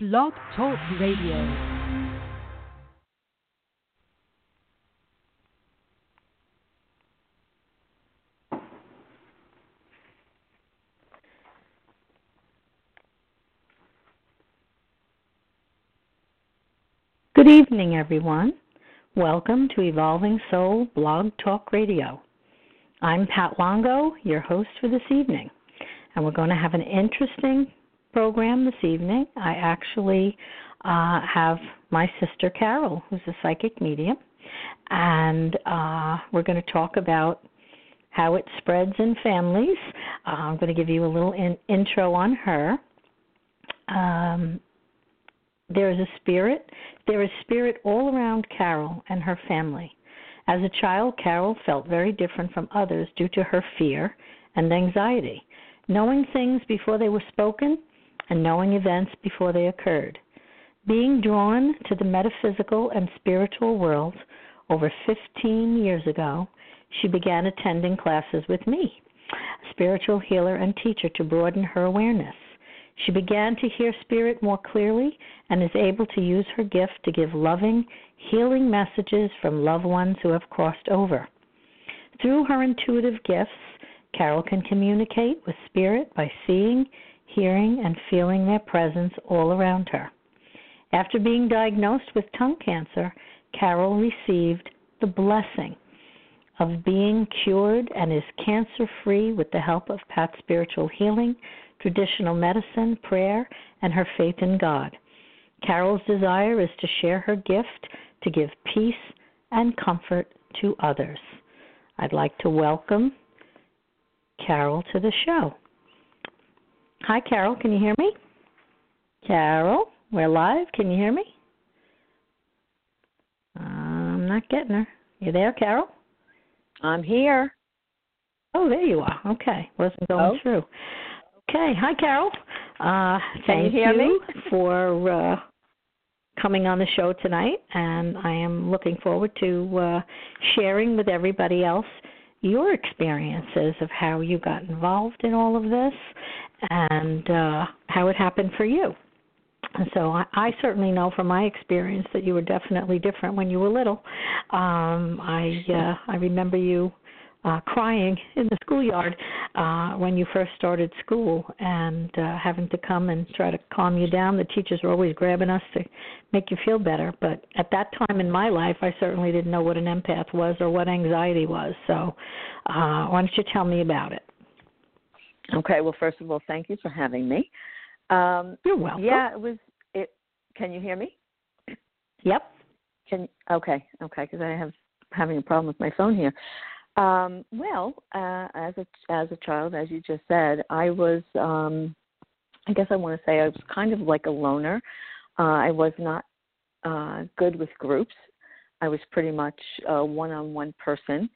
Blog Talk Radio. Good evening, everyone. Welcome to Evolving Soul Blog Talk Radio. I'm Pat Longo, your host for this evening, and we're going to have an interesting program this evening. I actually have my sister Carol, who's a psychic medium, and we're going to talk about how it spreads in families. I'm going to give you a little intro on her. There is spirit all around Carol and her family. As a child, Carol felt very different from others due to her fear and anxiety, knowing things before they were spoken and knowing events before they occurred. Being drawn to the metaphysical and spiritual world over 15 years ago, she began attending classes with me, a spiritual healer and teacher, to broaden her awareness. She began to hear spirit more clearly and is able to use her gift to give loving, healing messages from loved ones who have crossed over. Through her intuitive gifts, Carol can communicate with spirit by seeing, hearing, and feeling their presence all around her. After being diagnosed with tongue cancer, Carol received the blessing of being cured and is cancer-free with the help of Pat's spiritual healing, traditional medicine, prayer, and her faith in God. Carol's desire is to share her gift to give peace and comfort to others. I'd like to welcome Carol to the show. Hi, Carol. Can you hear me? Carol, we're live. Can you hear me? I'm not getting her. You there, Carol? I'm here. Oh, there you are. Okay. Wasn't going through. Okay. Hi, Carol. Thank you for coming on the show tonight, and I am looking forward to sharing with everybody else your experiences of how you got involved in all of this and how it happened for you. And so I certainly know from my experience that you were definitely different when you were little. I remember you crying in the schoolyard when you first started school and having to come and try to calm you down. The teachers were always grabbing us to make you feel better. But at that time in my life, I certainly didn't know what an empath was or what anxiety was. So why don't you tell me about it? Okay. Well, first of all, thank you for having me. You're welcome. Yeah, it was. Can you hear me? Yep. Okay. Because I have having a problem with my phone here. As a child, as you just said, I was, I guess I want to say I was kind of like a loner. I was not good with groups. I was pretty much a one-on-one person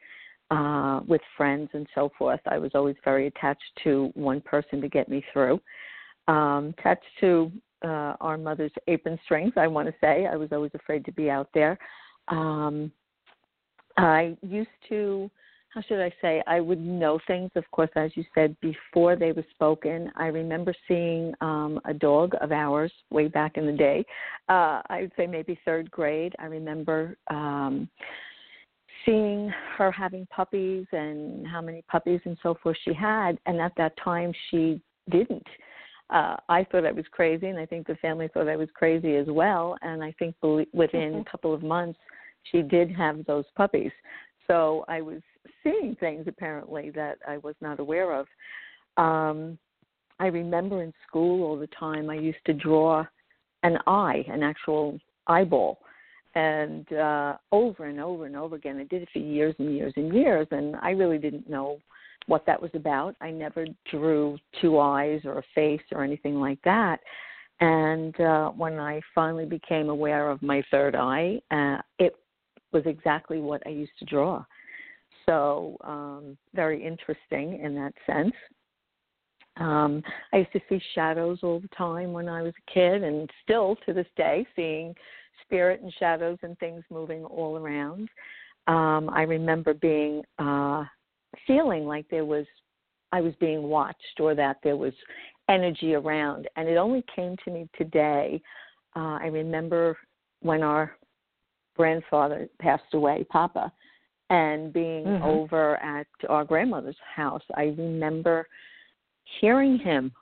with friends and so forth. I was always very attached to one person to get me through. Attached to our mother's apron strings, I want to say. I was always afraid to be out there. I used to... How should I say? I would know things, of course, as you said, before they were spoken. I remember seeing a dog of ours way back in the day. I would say maybe third grade. I remember seeing her having puppies and how many puppies and so forth she had. And at that time, she didn't. I thought I was crazy, and I think the family thought I was crazy as well. And I think within a couple of months, she did have those puppies. So I was seeing things, apparently, that I was not aware of. I remember in school all the time I used to draw an eye, an actual eyeball, and over and over and over again. I did it for years and years and years, and I really didn't know what that was about. I never drew two eyes or a face or anything like that. And when I finally became aware of my third eye, it was exactly what I used to draw. So very interesting in that sense. I used to see shadows all the time when I was a kid, and still to this day seeing spirit and shadows and things moving all around. I remember being feeling like I was being watched, or that there was energy around. And it only came to me today. I remember when our grandfather passed away, Papa, and being over at our grandmother's house, I remember hearing him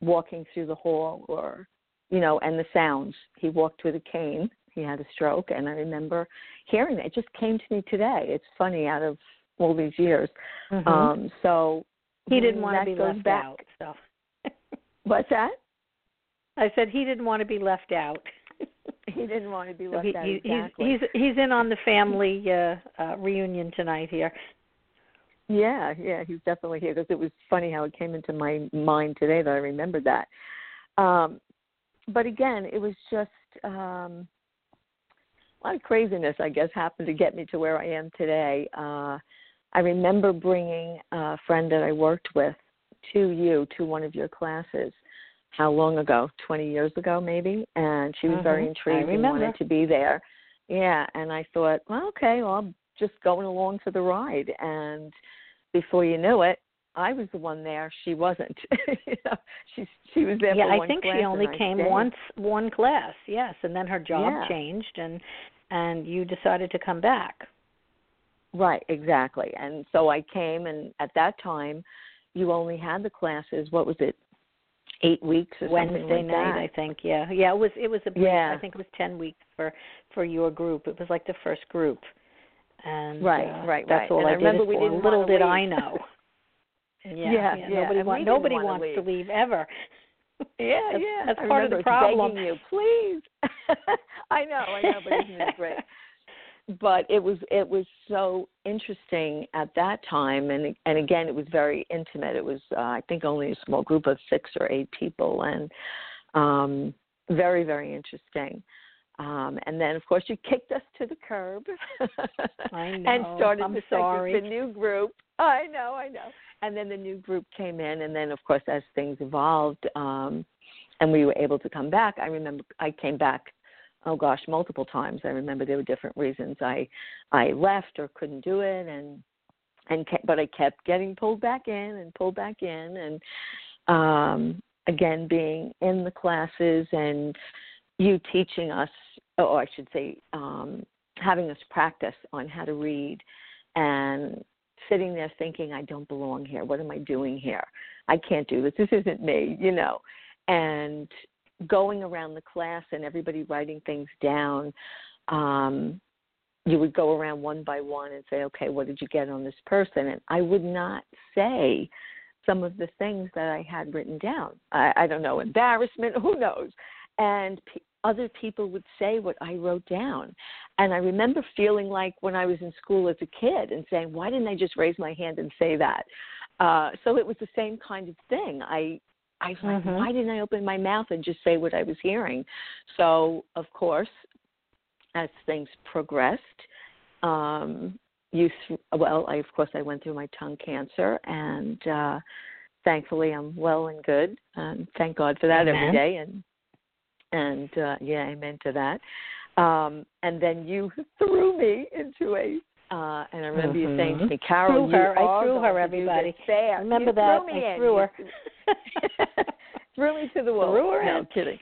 walking through the hall, or, you know, and the sounds. He walked with a cane. He had a stroke, and I remember hearing that. It just came to me today. It's funny, out of all these years. So he didn't want to be left out. So. What's that? I said he didn't want to be left out. He didn't want to be left out. Exactly. He's in on the family reunion tonight here. Yeah, he's definitely here, because it was funny how it came into my mind today that I remembered that. But again, it was just a lot of craziness, I guess, happened to get me to where I am today. I remember bringing a friend that I worked with to one of your classes. How long ago? 20 years ago, maybe. And she was very intrigued and wanted to be there. Yeah, and I thought, well, okay, well, I'm just going along for the ride. And before you knew it, I was the one there. She wasn't. You know, she was there for one class. Yeah, I think she only came one class, yes. And then her job changed, and you decided to come back. Right, exactly. And so I came, and at that time, you only had the classes, what was it, 8 weeks or Wednesday something like night, that. I think, yeah. It was a brief. Yeah. I think it was 10 weeks for your group. It was like the first group, and that's all. And I remember we didn't. Little did I know. Yeah. Nobody wants to leave ever. Yeah. That's part of the problem. Begging you, please. I know, but isn't it great? But it was so interesting at that time, and again, it was very intimate. It was I think only a small group of 6 or 8 people, and very, very interesting. And then, of course, you kicked us to the curb. I know. And started the new group. I know. And then the new group came in, and then, of course, as things evolved, and we were able to come back. I remember I came back. Oh gosh, multiple times. I remember there were different reasons I left or couldn't do it, but I kept getting pulled back in, and again being in the classes and you teaching us, or I should say, having us practice on how to read, and sitting there thinking, I don't belong here. What am I doing here? I can't do this. This isn't me, you know, and going around the class and everybody writing things down, you would go around one by one and say, okay, what did you get on this person? And I would not say some of the things that I had written down. I don't know, embarrassment, who knows? And other people would say what I wrote down. And I remember feeling like when I was in school as a kid and saying, why didn't I just raise my hand and say that? So it was the same kind of thing. I was like, why didn't I open my mouth and just say what I was hearing? So, of course, as things progressed, I went through my tongue cancer, and thankfully I'm well and good. Thank God for that every day, and amen to that. And then you threw me into a. And I remember you saying to me, Carol, I threw her, everybody. Remember that? I threw her. Threw me to the wall. I'm kidding.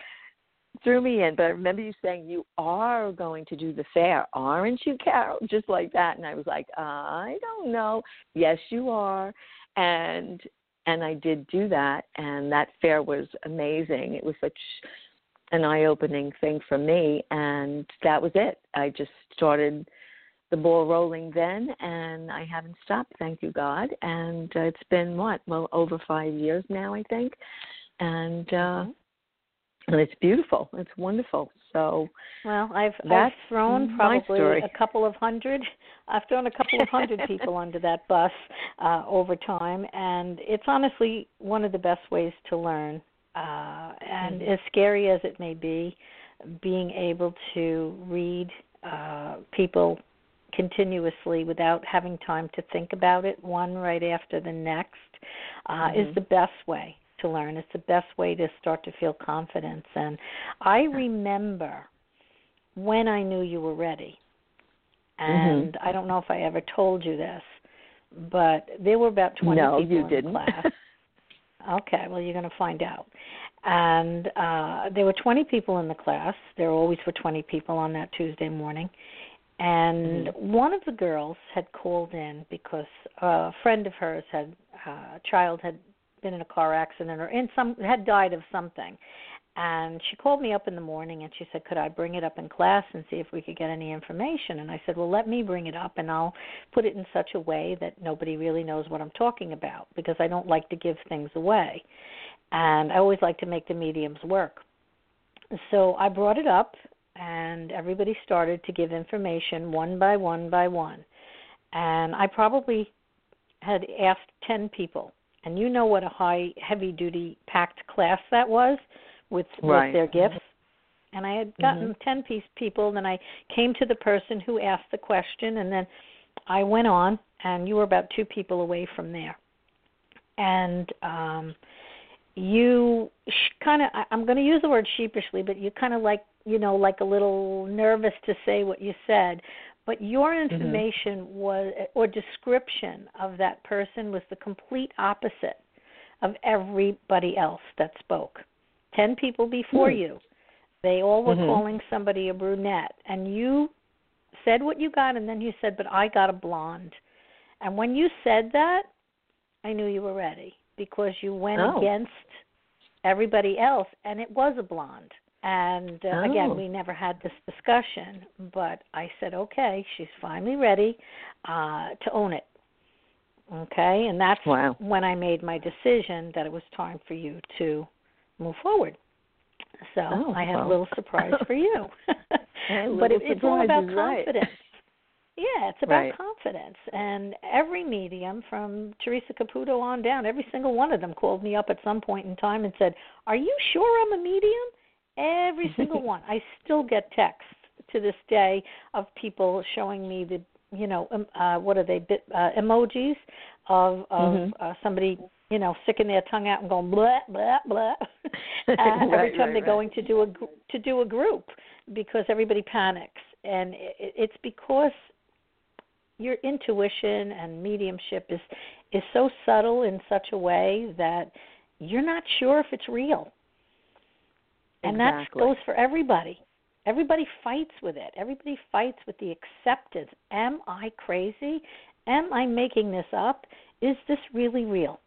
Threw me in. But I remember you saying, you are going to do the fair, aren't you, Carol? Just like that. And I was like, I don't know. Yes, you are. And I did do that. And that fair was amazing. It was such an eye-opening thing for me. And that was it. I just started the ball rolling then, and I haven't stopped, thank you God, and it's been over 5 years now, I think, and it's beautiful, it's wonderful. So I've thrown probably a couple of hundred people under that bus over time, and it's honestly one of the best ways to learn, and as scary as it may be, being able to read people continuously without having time to think about it, one right after the next, is the best way to learn. It's the best way to start to feel confidence. And I remember when I knew you were ready, and I don't know if I ever told you this, but there were about 20 people in the class. Okay, well, you're going to find out. And there were 20 people in the class. There always were 20 people on that Tuesday morning. And one of the girls had called in because a friend of hers had child had been in a car accident or in some had died of something. And she called me up in the morning and she said, could I bring it up in class and see if we could get any information? And I said, well, let me bring it up and I'll put it in such a way that nobody really knows what I'm talking about because I don't like to give things away. And I always like to make the mediums work. So I brought it up and everybody started to give information one by one by one. And I probably had asked 10 people. And you know what a high, heavy-duty packed class that was? With their gifts, and I had gotten 10 people. Then I came to the person who asked the question, and then I went on, and you were about 2 people away from there. And you kind of, I'm going to use the word sheepishly, but you kind of like a little nervous to say what you said, but your information was, or description of that person was the complete opposite of everybody else that spoke. 10 people before you, they all were calling somebody a brunette. And you said what you got, and then you said, but I got a blonde. And when you said that, I knew you were ready because you went against everybody else, and it was a blonde. And again, we never had this discussion, but I said, okay, she's finally ready to own it. Okay, and that's when I made my decision that it was time for you to move forward. So I have a little surprise for you. But it's all about confidence. Yeah, it's about confidence. And every medium from Teresa Caputo on down, every single one of them called me up at some point in time and said, are you sure I'm a medium? Every single one. I still get texts to this day of people showing me the, you know, what are they, emojis of somebody, you know, sticking their tongue out and going blah blah blah. Every time they're going to do a group because everybody panics, and it's because your intuition and mediumship is so subtle in such a way that you're not sure if it's real, and that goes for everybody. Everybody fights with it. Everybody fights with the acceptance. Am I crazy? Am I making this up? Is this really real?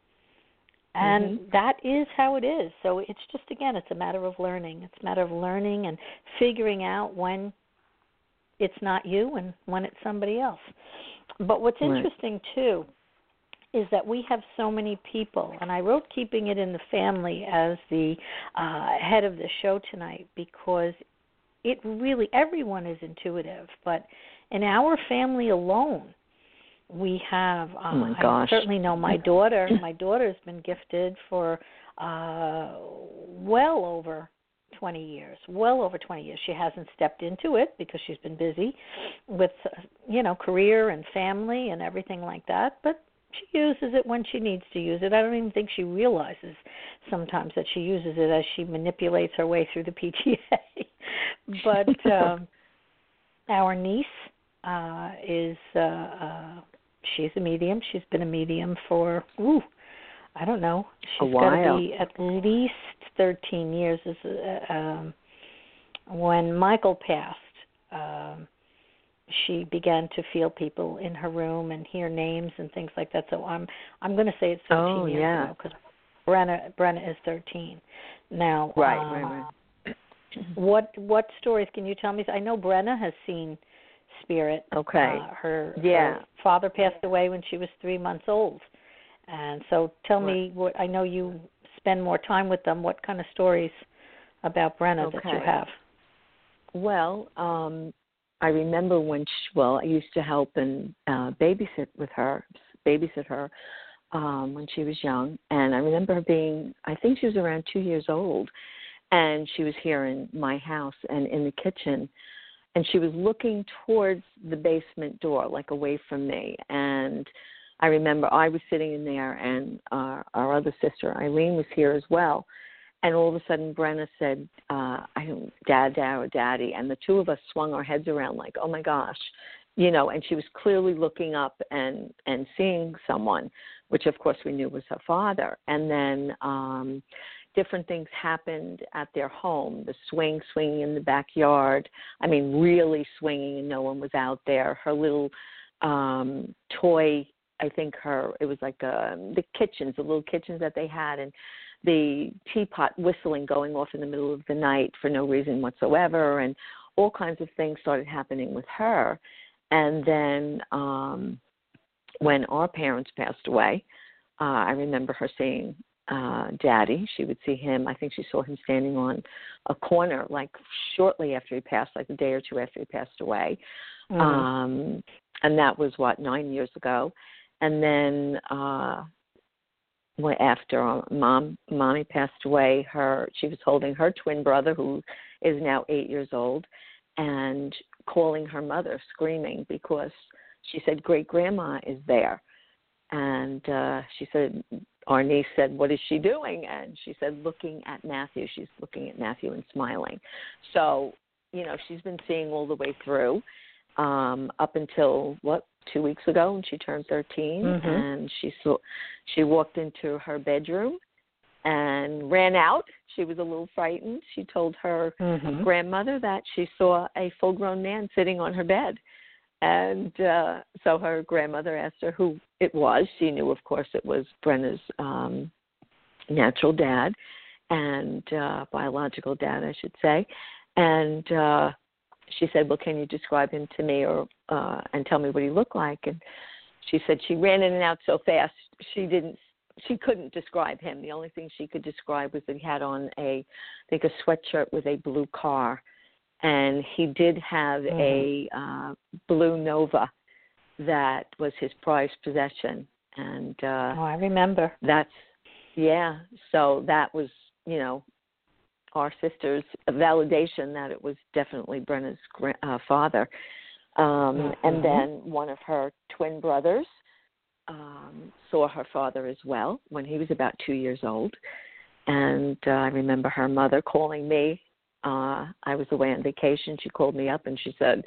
And that is how it is. So it's just, again, it's a matter of learning. It's a matter of learning and figuring out when it's not you and when it's somebody else. But what's interesting, too, is that we have so many people. And I wrote Keeping It in the Family as the head of the show tonight because it really, everyone is intuitive. But in our family alone, we have, I certainly know my daughter. My daughter's been gifted for well over 20 years. She hasn't stepped into it because she's been busy with, you know, career and family and everything like that. But she uses it when she needs to use it. I don't even think she realizes sometimes that she uses it as she manipulates her way through the PTA. But our niece is... she's a medium. She's been a medium for, I don't know. She's got to be at least 13 years. When Michael passed, she began to feel people in her room and hear names and things like that. So I'm going to say it's 13 years ago because Brenna is 13 now. Right. What stories can you tell me? I know Brenna has seen spirit. Her father passed away when she was 3 months old, and so tell me what, I know you spend more time with them, what kind of stories about Brenna that you have? Well, I remember when I used to help and babysit her when she was young, and I remember her being, I think she was around 2 years old, and she was here in my house and in the kitchen. And she was looking towards the basement door, like away from me. And I remember I was sitting in there, and our other sister, Eileen, was here as well. And all of a sudden, Brenna said, Dad, Dad, or Daddy. And the two of us swung our heads around like, oh, my gosh. you know, and she was clearly looking up and seeing someone, which of course we knew was her father. And then different things happened at their home, the swinging in the backyard. I mean, really swinging and no one was out there. Her little toy, I think it was like the little kitchens that they had, and the teapot whistling going off in the middle of the night for no reason whatsoever, and all kinds of things started happening with her. And then when our parents passed away, I remember her seeing Daddy. She would see him. I think she saw him standing on a corner like shortly after he passed, like a day or two after he passed away. Mm-hmm. And that was, 9 years ago. And then after Mommy passed away, she was holding her twin brother, who is now 8 years old, and calling her mother, screaming, because she said, great-grandma is there. And she said, our niece said, what is she doing? And she said, looking at Matthew. She's looking at Matthew and smiling. So, you know, she's been seeing all the way through up until, 2 weeks ago, when she turned 13. Mm-hmm. And she walked into her bedroom and ran out. She was a little frightened. She told her mm-hmm. grandmother that she saw a full-grown man sitting on her bed. And so her grandmother asked her who it was. She knew, of course, it was Brenna's natural dad and biological dad, I should say. And she said, well, can you describe him to me and tell me what he looked like? And she said she ran in and out so fast she couldn't describe him. The only thing she could describe was that he had on a sweatshirt with a blue car. And he did have mm-hmm. a blue Nova that was his prized possession. And I remember. So that was, you know, our sister's validation that it was definitely Brenna's father. Mm-hmm. And then one of her twin brothers saw her father as well when he was about 2 years old. And I remember her mother calling me. I was away on vacation. She called me up and she said,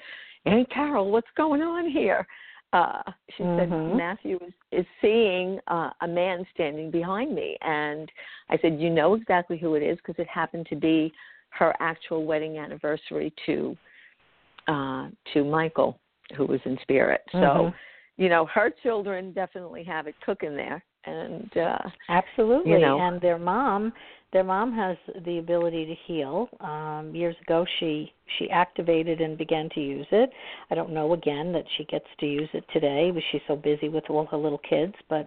Aunt Carol, what's going on here? She mm-hmm. said, Matthew is seeing a man standing behind me. And I said, you know exactly who it is, because it happened to be her actual wedding anniversary to Michael, who was in spirit. Mm-hmm. So, you know, her children definitely have it cooking there. And absolutely, you know. And their mom has the ability to heal. Years ago, she activated and began to use it. I don't know, again, that she gets to use it today, but she's so busy with all her little kids. But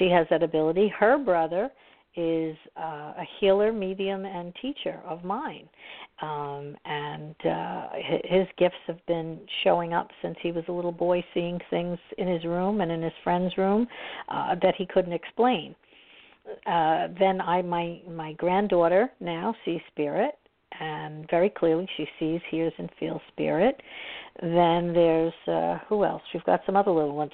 she has that ability. Her brother is a healer, medium, and teacher of mine. And his gifts have been showing up since he was a little boy, seeing things in his room and in his friend's room that he couldn't explain. Then my granddaughter now sees spirit, and very clearly she sees, hears, and feels spirit. Then there's, who else? We've got some other little ones.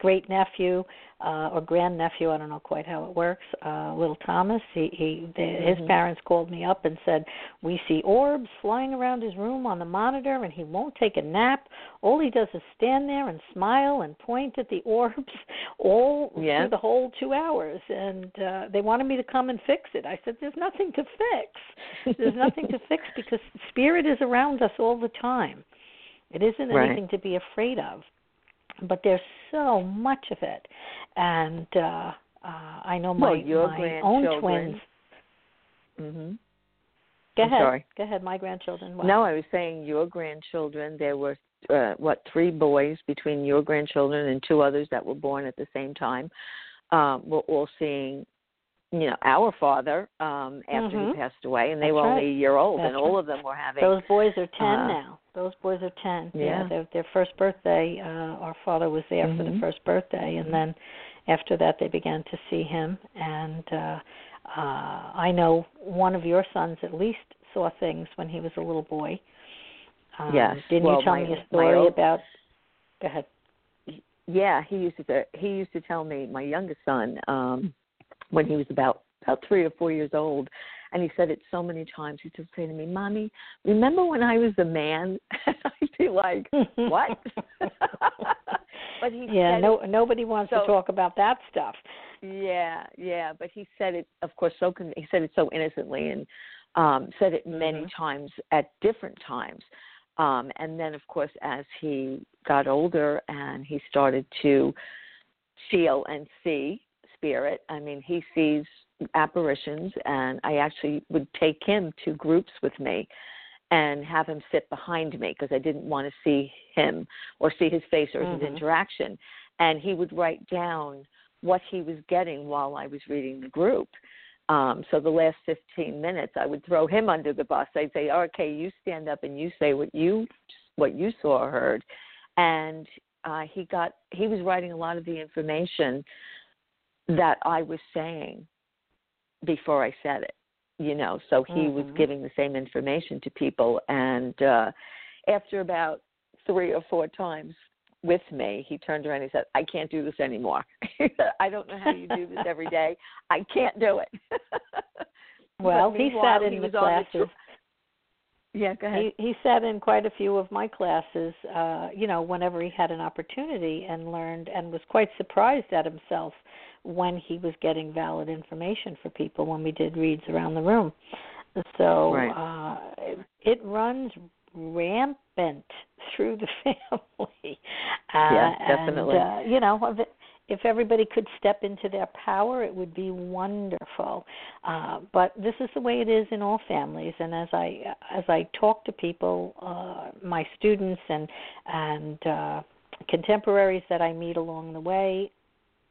Great-nephew or grand-nephew, I don't know quite how it works, little Thomas, his mm-hmm. parents called me up and said, we see orbs flying around his room on the monitor, and he won't take a nap. All he does is stand there and smile and point at the orbs through the whole 2 hours, and they wanted me to come and fix it. I said, there's nothing to fix. There's nothing to fix, because spirit is around us all the time. It isn't anything to be afraid of. But there's so much of it, and I know my own twins. Mm-hmm. Go ahead. My grandchildren. What? No, I was saying your grandchildren. There were three boys between your grandchildren and two others that were born at the same time. We're all seeing, you know, our father after mm-hmm. he passed away, and they were only a year old, and all of them were having. Those boys are 10 now. Those boys are 10. Yeah, their first birthday, our father was there mm-hmm. for the first birthday, and then after that they began to see him. And I know one of your sons at least saw things when he was a little boy. Yes. Didn't you tell me a story about? Go ahead. Yeah, he used to tell me, my youngest son, when he was about 3 or 4 years old, And he said it so many times. He just saying to me, Mommy, remember when I was a man? And I'd be like, what? But he said nobody wants to talk about that stuff. Yeah. But he said it, of course, he said it so innocently and said it many times at different times. And then, of course, as he got older and he started to feel and see spirit, I mean, he sees apparitions, and I actually would take him to groups with me and have him sit behind me because I didn't want to see him or see his face or his interaction. And he would write down what he was getting while I was reading the group. So the last 15 minutes, I would throw him under the bus. I'd say, okay, you stand up and you say what you saw or heard. And he was writing a lot of the information that I was saying before I said it, so he was giving the same information to people. And after about 3 or 4 times with me, he turned around and he said, I can't do this anymore. He said, I don't know how you do this every day. I can't do it. Well, he sat in the classes. Yeah, go ahead. He sat in quite a few of my classes, whenever he had an opportunity, and learned and was quite surprised at himself when he was getting valid information for people when we did reads around the room. So it runs rampant through the family. Yeah, definitely. And, if everybody could step into their power, it would be wonderful. But this is the way it is in all families. And as I talk to people, my students and contemporaries that I meet along the way,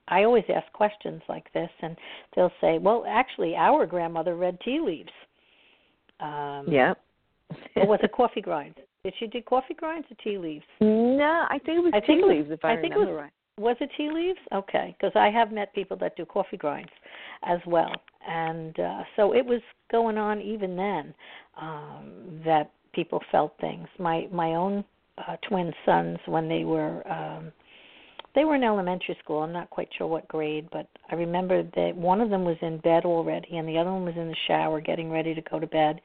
I always ask questions like this, and they'll say, well, actually, our grandmother read tea leaves. Yeah. Or was it coffee grinds? Did she do coffee grinds or tea leaves? No, I think it was tea leaves, if I remember right. Was it tea leaves? Okay, because I have met people that do coffee grinds as well. And so it was going on even then that people felt things. My own twin sons, when they were in elementary school. I'm not quite sure what grade, but I remember that one of them was in bed already, and the other one was in the shower getting ready to go to bed.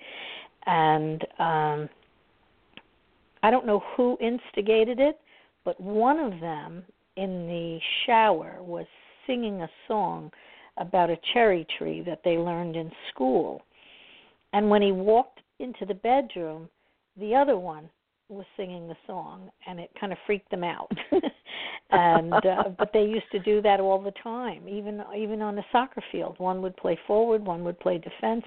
And I don't know who instigated it, but one of them in the shower was singing a song about a cherry tree that they learned in school. And when he walked into the bedroom, the other one was singing the song, and it kind of freaked them out. And but they used to do that all the time, even on the soccer field. One would play forward, one would play defense,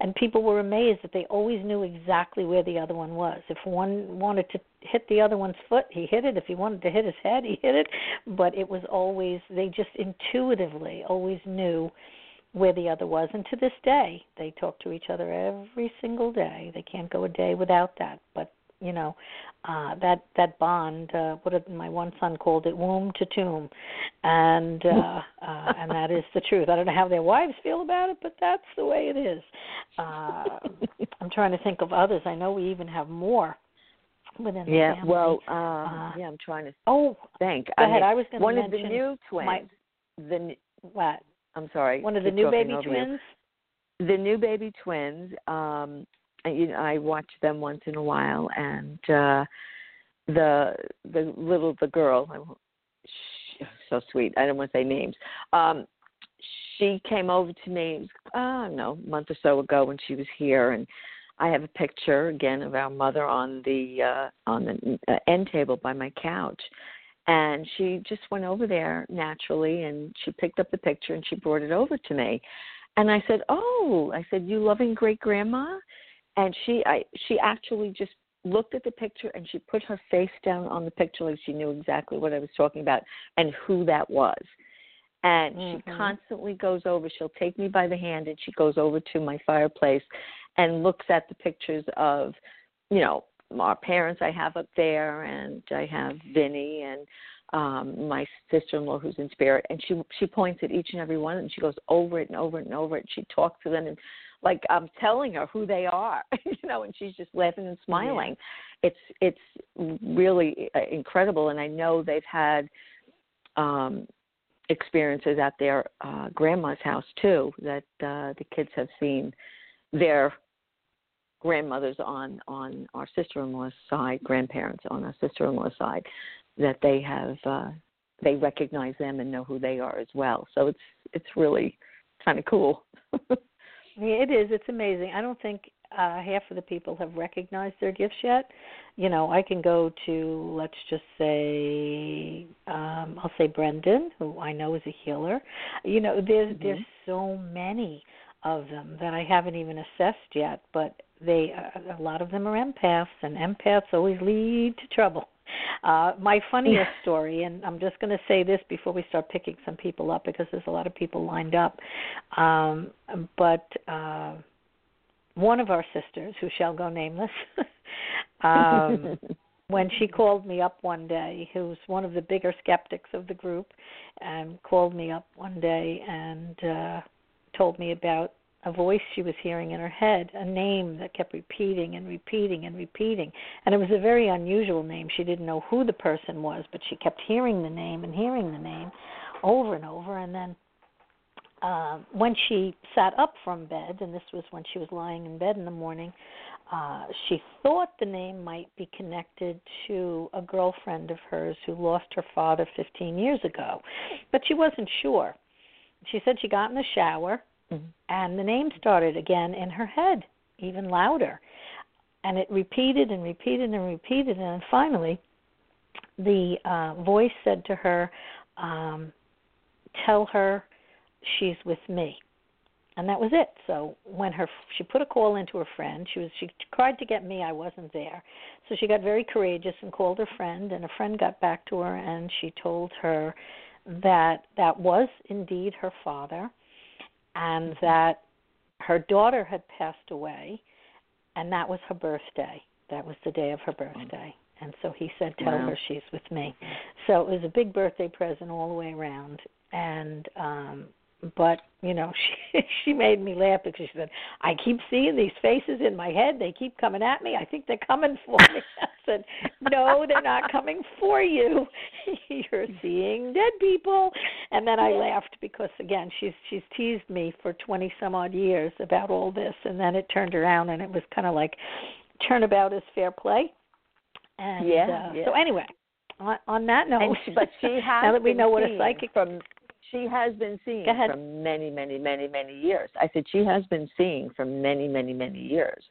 and people were amazed that they always knew exactly where the other one was. If one wanted to hit the other one's foot, he hit it. If he wanted to hit his head, he hit it. But it was always, they just intuitively always knew where the other was. And to this day, they talk to each other every single day. They can't go a day without that. But that bond, my one son called it womb to tomb, and that is the truth. I don't know how their wives feel about it, but that's the way it is. I'm trying to think of others. I know we even have more within the family. Well, I'm trying to think. Go ahead. I was going to mention. One of the new twins. What? I'm sorry. One of the new baby twins? The new baby twins, I watch them once in a while, and the girl, so sweet. I don't want to say names. She came over to me, a month or so ago when she was here, and I have a picture again of our mother on the end table by my couch, and she just went over there naturally, and she picked up the picture and she brought it over to me, and I said, you loving great grandma. And she actually just looked at the picture, and she put her face down on the picture like she knew exactly what I was talking about and who that was. And she constantly goes over. She'll take me by the hand, and she goes over to my fireplace and looks at the pictures of, our parents I have up there, and I have Vinny and my sister-in-law who's in spirit. And she points at each and every one, and she goes over it and over it and over it. And she talks to them, and like I'm telling her who they are, and she's just laughing and smiling. Yeah. It's really incredible, and I know they've had experiences at their grandma's house too that the kids have seen their grandmothers on our sister-in-law's side, grandparents on our sister-in-law's side, that they have they recognize them and know who they are as well. So it's really kind of cool. It is. It's amazing. I don't think half of the people have recognized their gifts yet. You know, I can go to, let's just say, I'll say Brendan, who I know is a healer. You know, there's so many of them that I haven't even assessed yet, but a lot of them are empaths, and empaths always lead to trouble. My funniest story, and I'm just going to say this before we start picking some people up because there's a lot of people lined up, but one of our sisters, who shall go nameless, when she called me up one day, who's one of the bigger skeptics of the group, and called me up one day and told me about a voice she was hearing in her head, a name that kept repeating and repeating and repeating. And it was a very unusual name. She didn't know who the person was, but she kept hearing the name over and over. And then when she sat up from bed, and this was when she was lying in bed in the morning, she thought the name might be connected to a girlfriend of hers who lost her father 15 years ago. But she wasn't sure. She said she got in the shower, and the name started again in her head, even louder. And it repeated and repeated and repeated. And finally, the voice said to her, tell her she's with me. And that was it. So when she put a call into her friend, she tried to get me. I wasn't there. So she got very courageous and called her friend, and a friend got back to her, and she told her that was indeed her father, and that her daughter had passed away, and that was her birthday. That was the day of her birthday. And so he said, tell her she's with me. So it was a big birthday present all the way around. And but, you know, she made me laugh because she said, I keep seeing these faces in my head. They keep coming at me. I think they're coming for me. I said, no, they're not coming for you. You're seeing dead people. And then I laughed because, again, she's teased me for 20-some-odd years about all this. And then it turned around, and it was kind of like turnabout is fair play. And so anyway, on that note, but she has now that we know what a psychic from – she has been seeing for many, many, many, many years. I said she has been seeing for many, many, many years.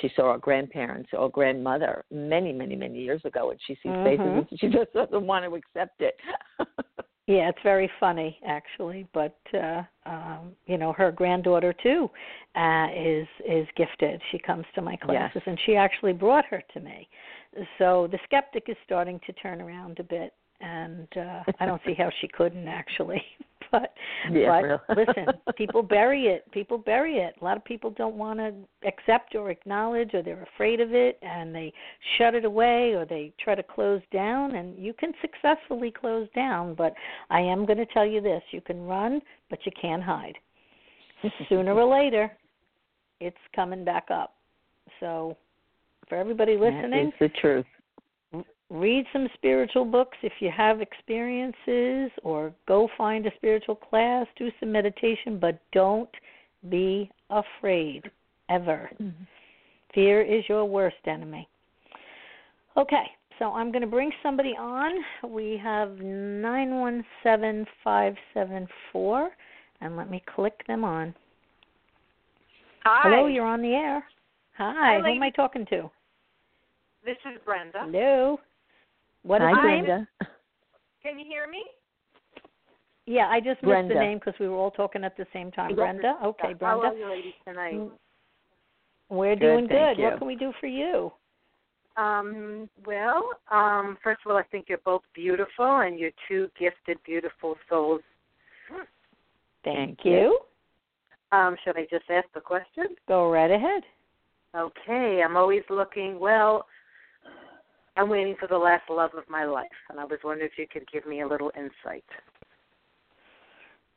She saw our grandparents or grandmother many, many, many years ago, and she sees faces and she just doesn't want to accept it. Yeah, it's very funny, actually. But, you know, her granddaughter, too, is gifted. She comes to my classes, and she actually brought her to me. So the skeptic is starting to turn around a bit. And I don't see how she couldn't, actually. But listen, people bury it. People bury it. A lot of people don't want to accept or acknowledge, or they're afraid of it, and they shut it away, or they try to close down. And you can successfully close down, but I am going to tell you this. You can run, but you can't hide. Sooner or later, it's coming back up. So for everybody listening, that is the truth. Read some spiritual books if you have experiences, or go find a spiritual class, do some meditation, but don't be afraid, ever. Mm-hmm. Fear is your worst enemy. Okay, so I'm going to bring somebody on. We have 917574, and let me click them on. Hi. Hello, you're on the air. Hi, who am I talking to? This is Brenda. Hello. What is Brenda? Can you hear me? Yeah, I just missed the name because we were all talking at the same time. Brenda? Okay, Brenda. How are you ladies tonight? We're doing good. What can we do for you? Well, first of all, I think you're both beautiful, and you're two gifted, beautiful souls. Thank you. Should I just ask the question? Go right ahead. Okay, I'm always looking, I'm waiting for the last love of my life, and I was wondering if you could give me a little insight.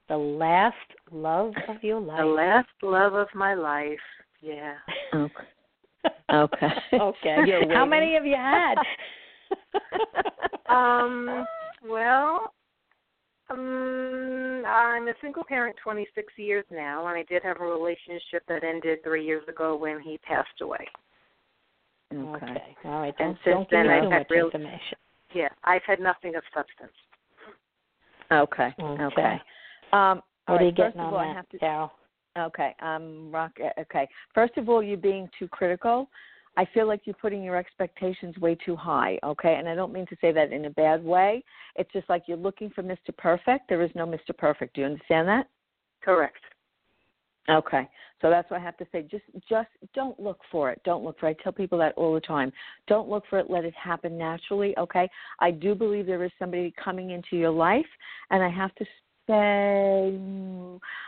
The last love of your life? The last love of my life, yeah. Okay. Okay. How many have you had? I'm a single parent 26 years now, and I did have a relationship that ended 3 years ago when he passed away. Okay. All right. And since then, I've had real information. Yeah, I've had nothing of substance. Okay. What are you getting on that, Carol? Okay. Okay. First of all, you're being too critical. I feel like you're putting your expectations way too high, okay? And I don't mean to say that in a bad way. It's just like you're looking for Mr. Perfect. There is no Mr. Perfect. Do you understand that? Correct. Okay. So that's what I have to say. Just don't look for it. Don't look for it. I tell people that all the time. Don't look for it. Let it happen naturally, okay? I do believe there is somebody coming into your life, and I have to I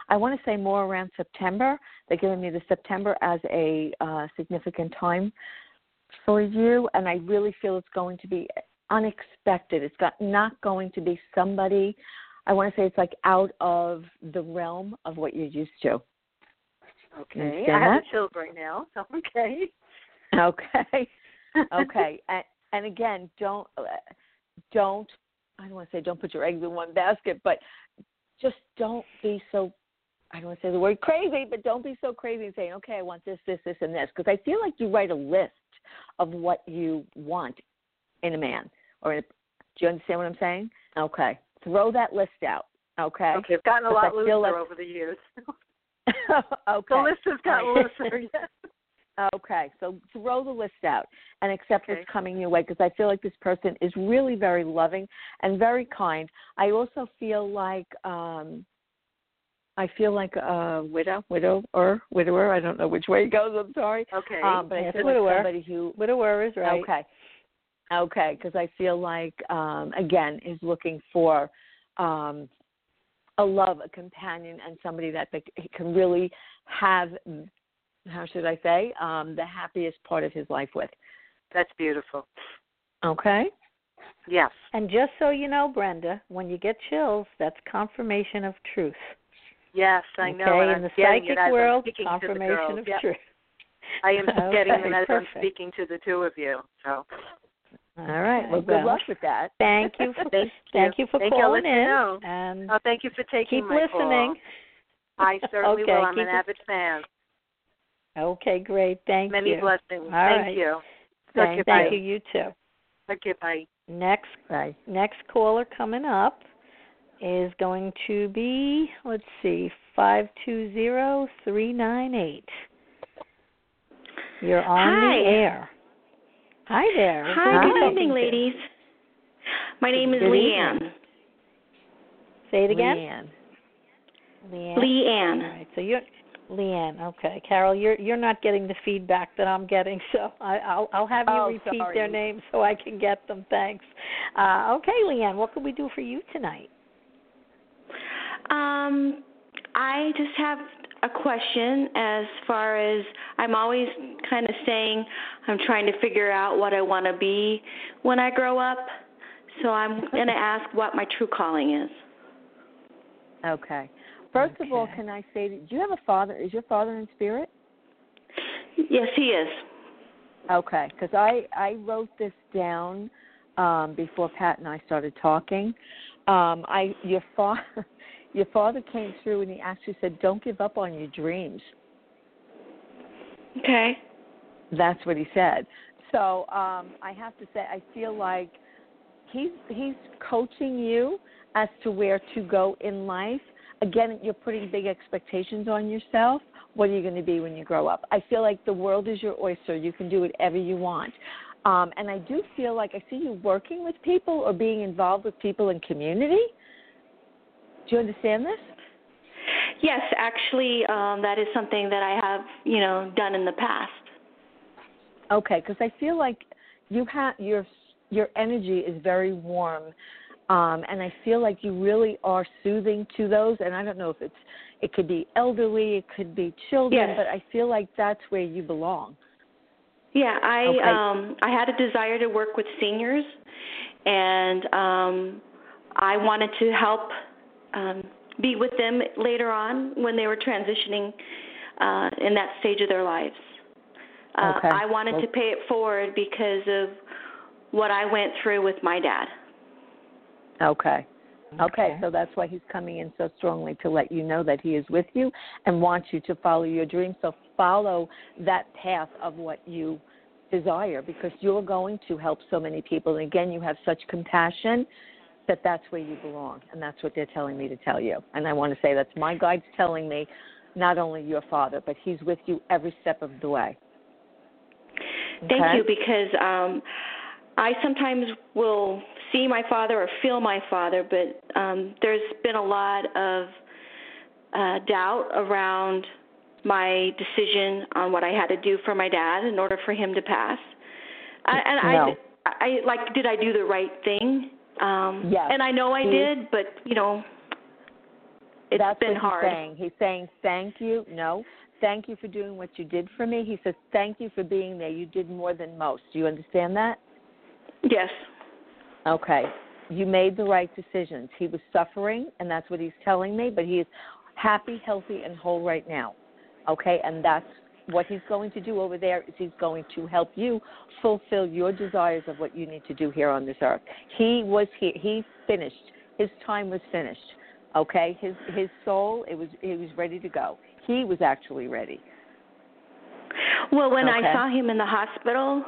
want to say more around September. They're giving me the September as a significant time for you, and I really feel it's going to be unexpected. It's not going to be somebody, I want to say it's like out of the realm of what you're used to. Okay. I have a chill right now. Okay. Okay. Okay. And again, I don't want to say don't put your eggs in one basket, but just don't be so, I don't want to say the word crazy, but don't be so crazy and saying, okay, I want this, this, this, and this. Because I feel like you write a list of what you want in a man. Do you understand what I'm saying? Okay. Throw that list out. Okay. Okay. It's gotten a lot looser over the years. Okay. The list has gotten looser, yes. Okay, so throw the list out and accept what's coming your way, because I feel like this person is really very loving and very kind. I also feel like a widower. I don't know which way it goes. I'm sorry. Okay, but yes, I feel like somebody who widower is right. Okay, because I feel like again is looking for a love, a companion, and somebody that they can really have. How should I say, the happiest part of his life with. That's beautiful. Okay? Yes. And just so you know, Brenda, when you get chills, that's confirmation of truth. Yes, I know. Okay, in the psychic world, confirmation of truth. I am getting it as I'm speaking to the two of you. So. All right. Well, good luck with that. Thank you for calling in. And thank you for taking my call. Keep listening. I certainly will. I'm an avid fan. Okay, great. Thank you. Many blessings. All right. Thank you. Thank you. You too. Okay, bye. Next caller coming up is going to be, 520-398. You're on the air. Hi there. Hi, good evening, ladies. My name is Leanne. Say it again. Leanne. All right, so you're... Leanne, okay. Carol, you're not getting the feedback that I'm getting, so I'll have you repeat their names so I can get them. Thanks. Okay, Leanne, what can we do for you tonight? I just have a question as far as I'm always kind of saying I'm trying to figure out what I want to be when I grow up, so I'm going to ask what my true calling is. Okay. First of all, can I say, do you have a father? Is your father in spirit? Yes, he is. Okay, because I wrote this down before Pat and I started talking. Your father came through and he actually said, don't give up on your dreams. Okay. That's what he said. So I have to say, I feel like he's coaching you as to where to go in life. Again, you're putting big expectations on yourself. What are you going to be when you grow up? I feel like the world is your oyster. You can do whatever you want. And I do feel like I see you working with people or being involved with people in community. Do you understand this? Yes, actually, that is something that I have, done in the past. Okay, because I feel like you have your energy is very warm. And I feel like you really are soothing to those. And I don't know if it could be elderly, it could be children, yes. But I feel like that's where you belong. Yeah, I had a desire to work with seniors, and I wanted to help be with them later on when they were transitioning in that stage of their lives. I wanted to pay it forward because of what I went through with my dad. Okay. Okay, so that's why he's coming in so strongly, to let you know that he is with you and wants you to follow your dreams. So follow that path of what you desire, because you're going to help so many people. And again, you have such compassion that that's where you belong, and that's what they're telling me to tell you. And I want to say that's my guide's telling me, not only your father, but he's with you every step of the way. Okay? Thank you, because I sometimes will see my father or feel my father, but there's been a lot of doubt around my decision on what I had to do for my dad in order for him to pass. Did I do the right thing? Yes. And I know I did, but, you know, it's been hard. He's saying, thank you. No, thank you for doing what you did for me. He says, thank you for being there. You did more than most. Do you understand that? Yes. Okay. You made the right decisions. He was suffering, and that's what he's telling me, but he is happy, healthy, and whole right now. Okay? And that's what he's going to do over there, is he's going to help you fulfill your desires of what you need to do here on this earth. He was here. He finished. His time was finished. Okay? His soul, he was ready to go. He was actually ready. Well, when I saw him in the hospital,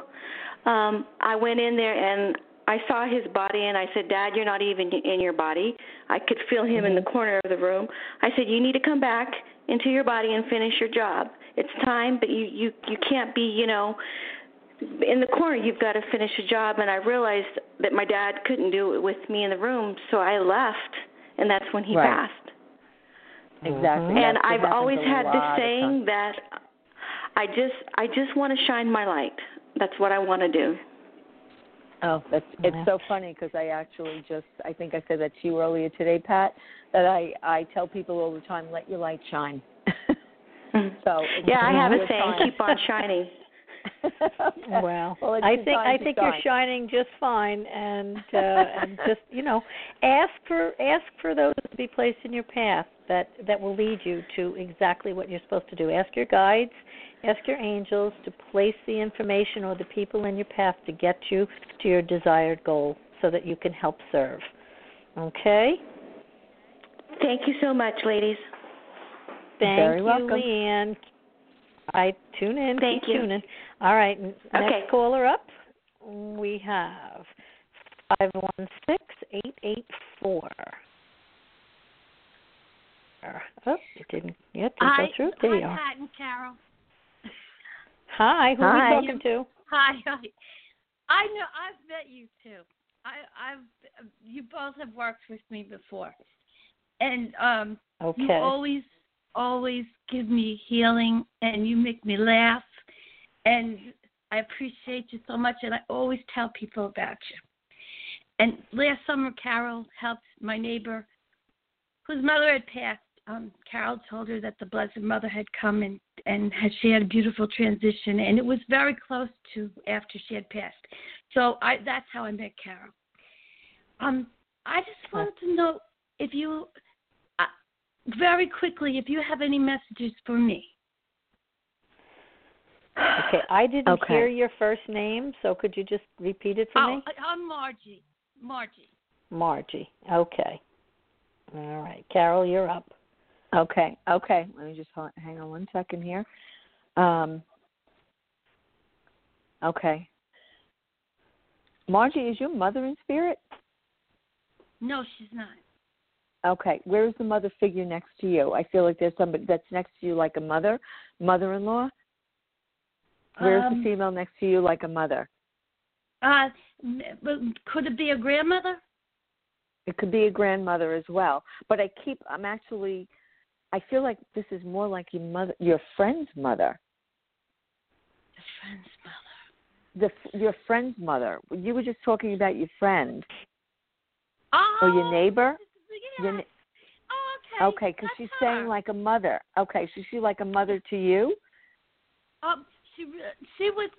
I went in there and I saw his body, and I said, Dad, you're not even in your body. I could feel him in the corner of the room. I said, you need to come back into your body and finish your job. It's time, but you can't be, you know, in the corner. You've got to finish a job. And I realized that my dad couldn't do it with me in the room, so I left, and that's when he passed. Exactly. And that's I've always had this saying that I just want to shine my light. That's what I want to do. Oh, it's so funny, because I think I said that to you earlier today, Pat, that I tell people all the time, let your light shine. So I have a saying, keep on shining. Well, I think you're shining just fine, and just, you know, ask for those to be placed in your path that will lead you to exactly what you're supposed to do. Ask your guides, ask your angels to place the information or the people in your path to get you to your desired goal, so that you can help serve. Okay. Thank you so much, ladies. Thank you, Leanne. I tune in. Thank you. Tune in. All right. Next caller up, we have 516-884. Oh, it didn't yet go through. There you are. Hi, Pat and Carol. Hi. Who are we talking to? Hi. I know. I've met you two. You both have worked with me before, and you always give me healing, and you make me laugh, and I appreciate you so much, and I always tell people about you. And last summer, Carol helped my neighbor whose mother had passed. Carol told her that the Blessed Mother had come, and she had a beautiful transition, and it was very close to after she had passed. So that's how I met Carol. I just wanted to know if you... very quickly, if you have any messages for me. Okay, I didn't hear your first name, so could you just repeat it for me? I'm Margie. Margie, okay. All right, Carol, you're up. Okay. Let me just hang on one second here. Okay. Margie, is your mother in spirit? No, she's not. Okay, where's the mother figure next to you? I feel like there's somebody that's next to you like a mother, mother-in-law. Where's the female next to you like a mother? Could it be a grandmother? It could be a grandmother as well. But I feel like this is more like your mother, your friend's mother. Your friend's mother. You were just talking about your friend. Oh. Or your neighbor. Yes. Oh, okay, because she's saying like a mother. Okay, so she like a mother to you? She was,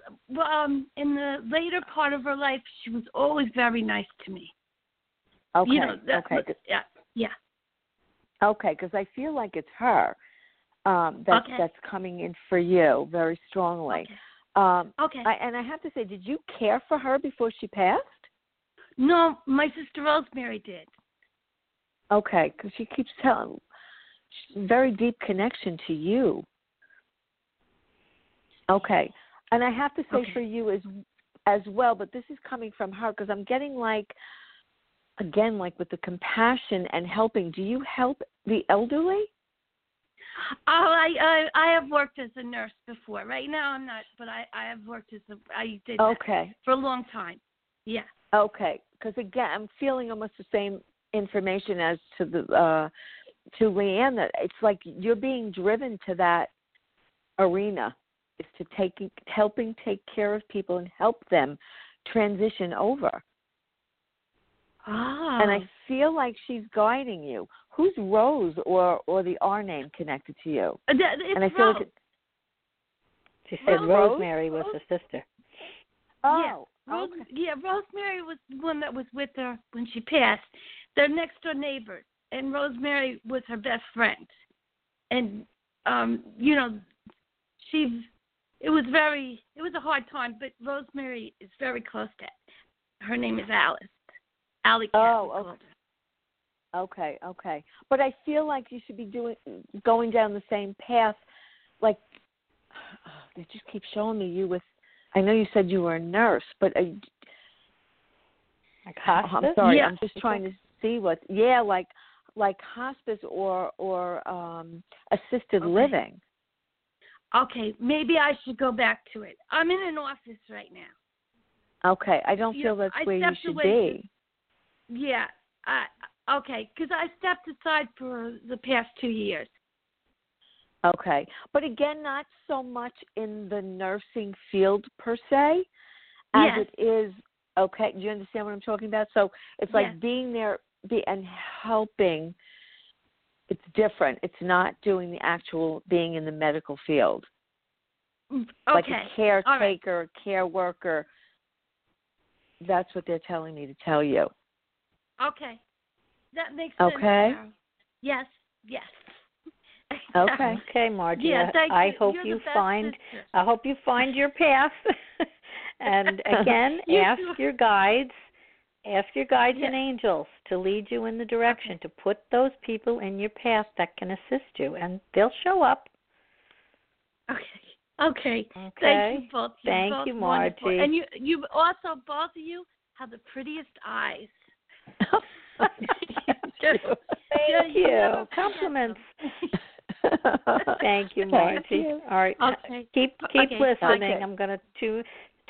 in the later part of her life, she was always very nice to me. Okay, you know, yeah. Okay, because I feel like it's her that's coming in for you very strongly. Okay. And I have to say, did you care for her before she passed? No, my sister Rosemary did. Okay, because she keeps telling, very deep connection to you. Okay, and I have to say for you as well, but this is coming from her because I'm getting like with the compassion and helping. Do you help the elderly? I have worked as a nurse before. Right now I'm not, but I have worked I did that for a long time. Yeah. Okay, because again I'm feeling almost the same information as to the to Leanne, that it's like you're being driven to that arena, is to helping take care of people and help them transition over. Ah. And I feel like she's guiding you. Who's Rose or the R name connected to you? She said Rosemary was the sister. Oh, yeah. Rosemary was the one that was with her when she passed. They're next door neighbors, and Rosemary was her best friend. And it was a hard time, but Rosemary is very close to it. Her name is Alice. Allie. Oh, okay. But I feel like you should be going down the same path. Like, they just keep showing me you with. I know you said you were a nurse, but like hospice. I'm sorry, yeah. I'm just trying to see what. Yeah, like hospice or assisted living. Okay, maybe I should go back to it. I'm in an office right now. Okay, I don't feel that's where you should be. Yeah, okay, because I stepped aside for the past 2 years. Okay, but again, not so much in the nursing field per se, as it is, okay, do you understand what I'm talking about? So it's like being there and helping, it's different. It's not doing the actual being in the medical field. Okay. Like a caretaker, care worker, that's what they're telling me to tell you. Okay. That makes sense. Okay. Yes. Okay. Okay, Margie. Yeah, I hope you find your path. And again, ask your guides and angels to lead you in the direction, to put those people in your path that can assist you, and they'll show up. Okay. Thank you both. Thank you, Margie. Wonderful. And you also, both of you have the prettiest eyes. Thank you. Compliments. Thank you, Margie. All right. Okay. Keep listening. Okay. I'm going to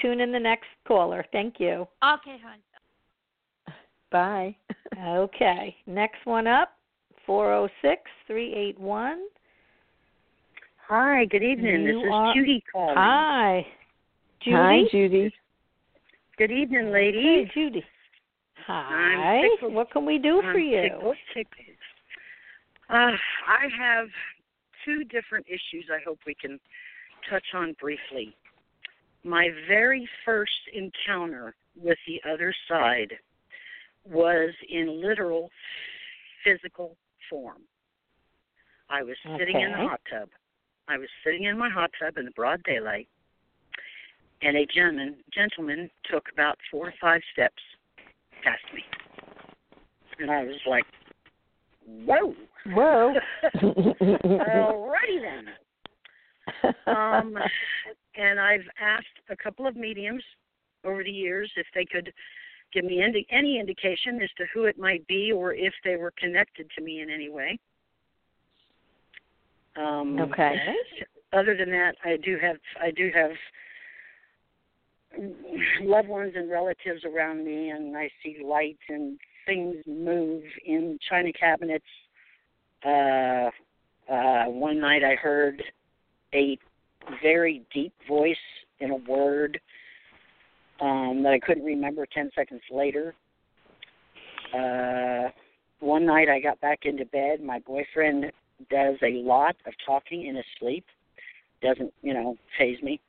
tune in the next caller. Thank you. Okay, hon. Bye. Okay. Next one up, 406-381. Hi, good evening. This is Judy calling. Hi. Judy? Hi, Judy. Good evening, ladies. Hey, Judy. Hi. What can we do for you? I have two different issues I hope we can touch on briefly. My very first encounter with the other side was in literal physical form. I was sitting in the hot tub. I was sitting in my hot tub in the broad daylight, and a gentleman took about 4 or 5 steps past me. And I was like, whoa. Alrighty then. And I've asked a couple of mediums over the years if they could give me any indication as to who it might be or if they were connected to me in any way. Other than that, I do have loved ones and relatives around me, and I see light and things move in china cabinets. One night I heard a very deep voice in a word that I couldn't remember 10 seconds later. One night I got back into bed. My boyfriend does a lot of talking in his sleep. Doesn't, faze me.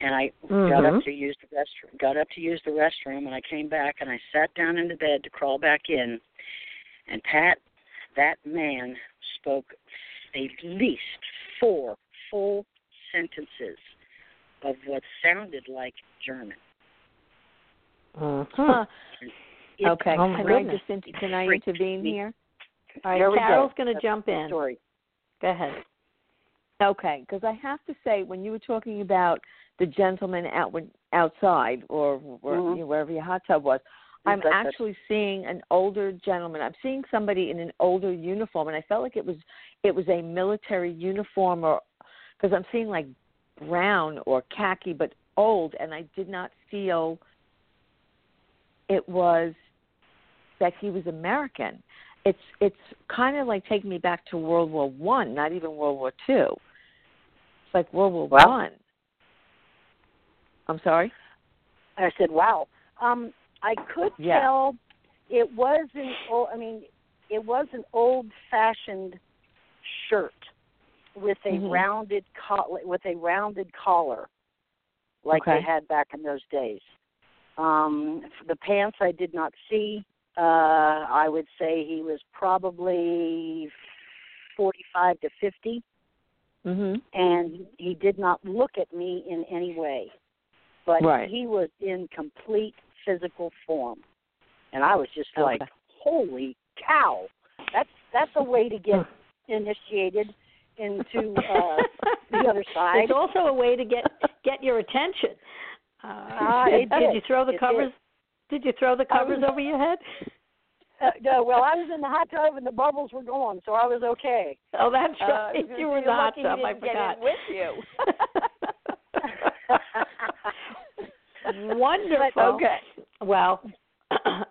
And I got up to use the restroom, and I came back, and I sat down in the bed to crawl back in. And Pat, that man spoke at least 4 full sentences of what sounded like German. Can I intervene here? All right, Carol's going to jump in. Story. Go ahead. Okay, because I have to say, when you were talking about the gentleman outside or mm-hmm. you know, wherever your hot tub was, I'm actually seeing an older gentleman. I'm seeing somebody in an older uniform, and I felt like it was a military uniform, or because I'm seeing like brown or khaki, but old, and I did not feel it was that he was American. It's kind of like taking me back to World War I, not even World War II. It's like World War I. I'm sorry? I said, wow. I could tell it was an old-fashioned shirt with a mm-hmm. rounded collar, like they had back in those days. The pants I did not see. I would say he was probably 45 to 50, mm-hmm. and he did not look at me in any way. But he was in complete physical form, and I was just like, "Holy cow! That's a way to get initiated into the other side." It's also a way to get your attention. Did you throw the covers? Did you throw the covers over your head? No, well, I was in the hot tub and the bubbles were gone, so I was okay. Oh, that's right. You were in the hot tub. I forgot. Get in with you. Wonderful. But, okay. Well,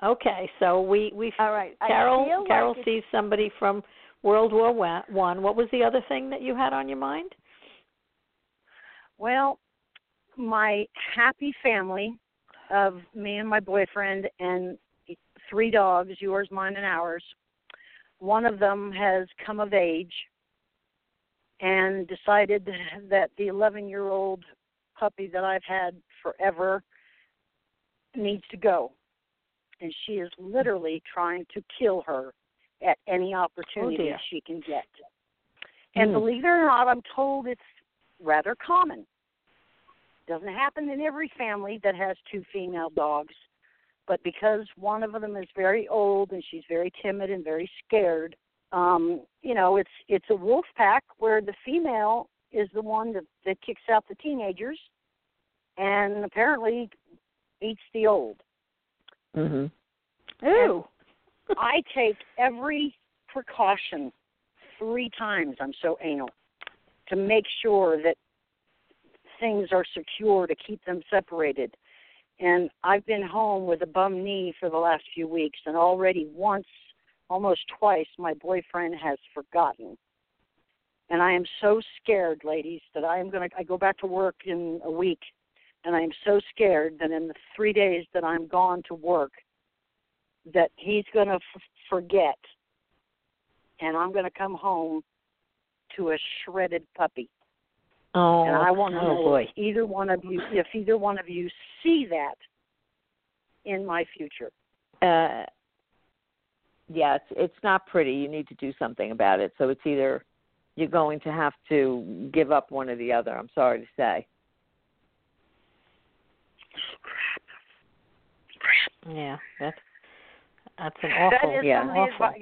okay. So we all right. Carol sees somebody from World War I. What was the other thing that you had on your mind? Well, my happy family of me and my boyfriend and 3 dogs, yours, mine, and ours. One of them has come of age and decided that the 11-year-old puppy that I've had forever needs to go. And she is literally trying to kill her at any opportunity she can get. And believe it or not, I'm told it's rather common. Doesn't happen in every family that has 2 female dogs, but because one of them is very old and she's very timid and very scared, it's a wolf pack where the female is the one that kicks out the teenagers and apparently eats the old. Mm-hmm. Ooh. I take every precaution 3 times. I'm so anal to make sure that things are secure to keep them separated. And I've been home with a bum knee for the last few weeks, and already once, almost twice, my boyfriend has forgotten. And I am so scared, ladies, that I go back to work in a week, and I am so scared that in the 3 days that I'm gone to work that he's going to forget, and I'm going to come home to a shredded puppy. Oh, and I want to know if either one of you see that in my future. Yeah, it's not pretty. You need to do something about it. So it's either you're going to have to give up one or the other. I'm sorry to say. Yeah, that's an awful. That is awful.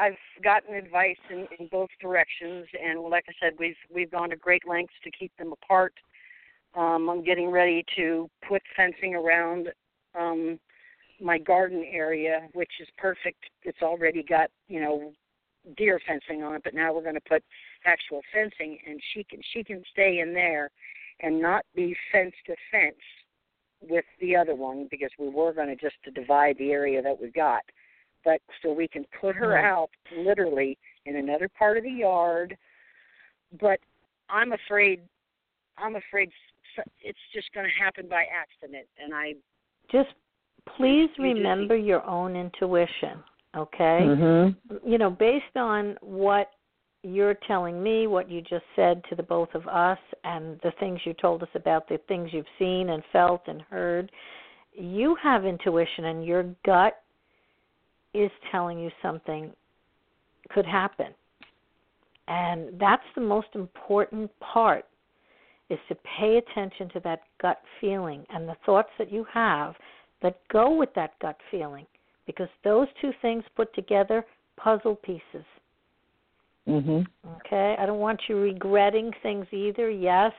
I've gotten advice in both directions, and like I said, we've gone to great lengths to keep them apart. I'm getting ready to put fencing around my garden area, which is perfect. It's already got deer fencing on it, but now we're going to put actual fencing, and she can stay in there and not be fence to fence with the other one, because we were going to just divide the area that we got, but so we can put her out literally in another part of the yard. But I'm afraid it's just going to happen by accident. And I just please remember your own intuition, okay? Mm-hmm. Based on what you're telling me, what you just said to the both of us, and the things you told us about the things you've seen and felt and heard, you have intuition, and your gut is telling you something could happen. And that's the most important part, is to pay attention to that gut feeling and the thoughts that you have that go with that gut feeling, because those 2 things put together puzzle pieces. Mm-hmm. Okay, I don't want you regretting things either. Yes,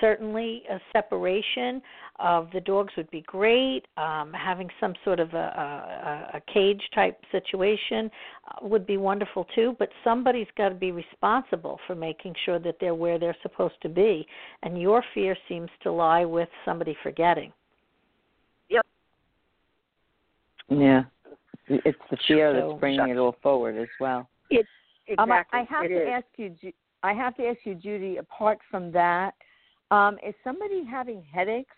certainly a separation of the dogs would be great. Having some sort of a cage type situation would be wonderful too, but somebody's got to be responsible for making sure that they're where they're supposed to be, and your fear seems to lie with somebody forgetting. Yep. Yeah, it's the fear that's bringing it all forward as well. It's exactly. I have to ask you, Judy. Apart from that, is somebody having headaches?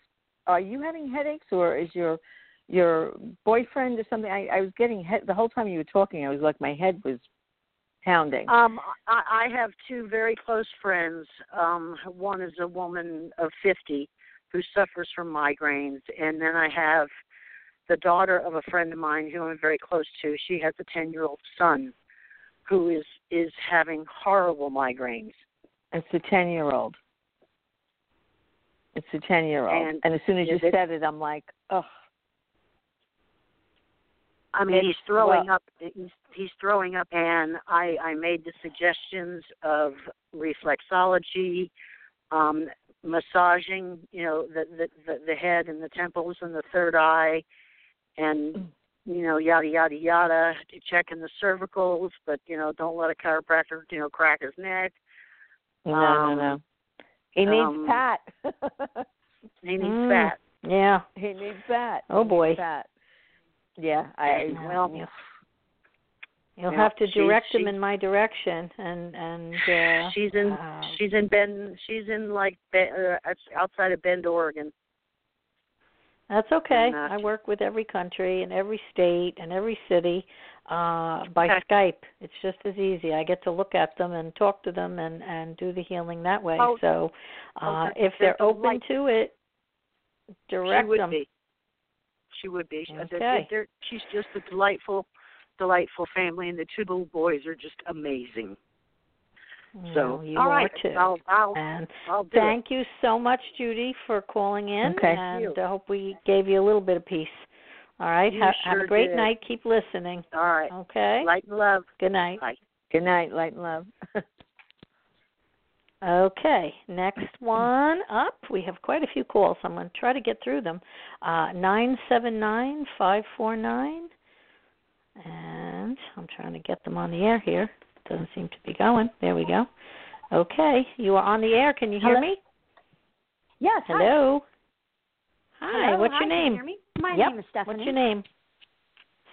Are you having headaches, or is your boyfriend or something? I was getting the whole time you were talking. I was like, my head was pounding. I have two very close friends. One is a woman of 50 who suffers from migraines, and then I have the daughter of a friend of mine who I'm very close to. She has a 10-year-old son who is having horrible migraines. It's a 10-year-old. It's a 10-year-old. And as soon as you said it, I'm like, ugh. I mean, he's throwing up. He's throwing up, and I made the suggestions of reflexology, massaging, you know, the head and the temples and the third eye, and you know, yada, yada, yada, checking the cervicals, but, you know, don't let a chiropractor, you know, crack his neck. No. He needs Pat. He needs Pat. Yeah. He needs Pat. Oh, boy. Yeah. You'll have to direct him in my direction. And outside of Bend, Oregon. That's okay. I work with every country and every state and every city by Skype. It's just as easy. I get to look at them and talk to them and do the healing that way. If they're open to it, direct them. She would be. Okay. She's just a delightful, delightful family, and the two little boys are just amazing. So you all right, too. I'll do thank it. You so much, Judy, for calling in, and I hope we gave you a little bit of peace. All right, have a great night. Keep listening. All right, okay. Light and love. Good night. Bye. Good night. Light and love. Okay, next one up. We have quite a few calls. I'm going to try to get through them. 979-549, and I'm trying to get them on the air here. Doesn't seem to be going. There we go. Okay, you are on the air. Can you hear me? Yes. Hello. Hi. Hello, what's your name? Can you hear me? My name is Stephanie. What's your name?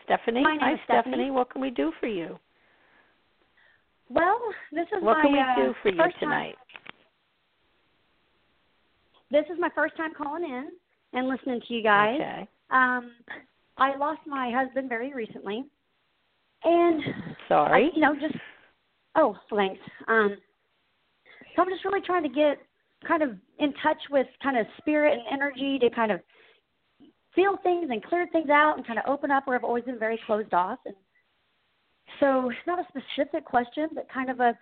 Stephanie. Hi, Stephanie. What can we do for you? Well, this is what can we do for you tonight? This is my first time calling in and listening to you guys. Okay. I lost my husband very recently, and sorry. Oh, thanks. So I'm just really trying to get kind of in touch with kind of spirit and energy to kind of feel things and clear things out and kind of open up where I've always been very closed off. And so it's not a specific question, but kind of a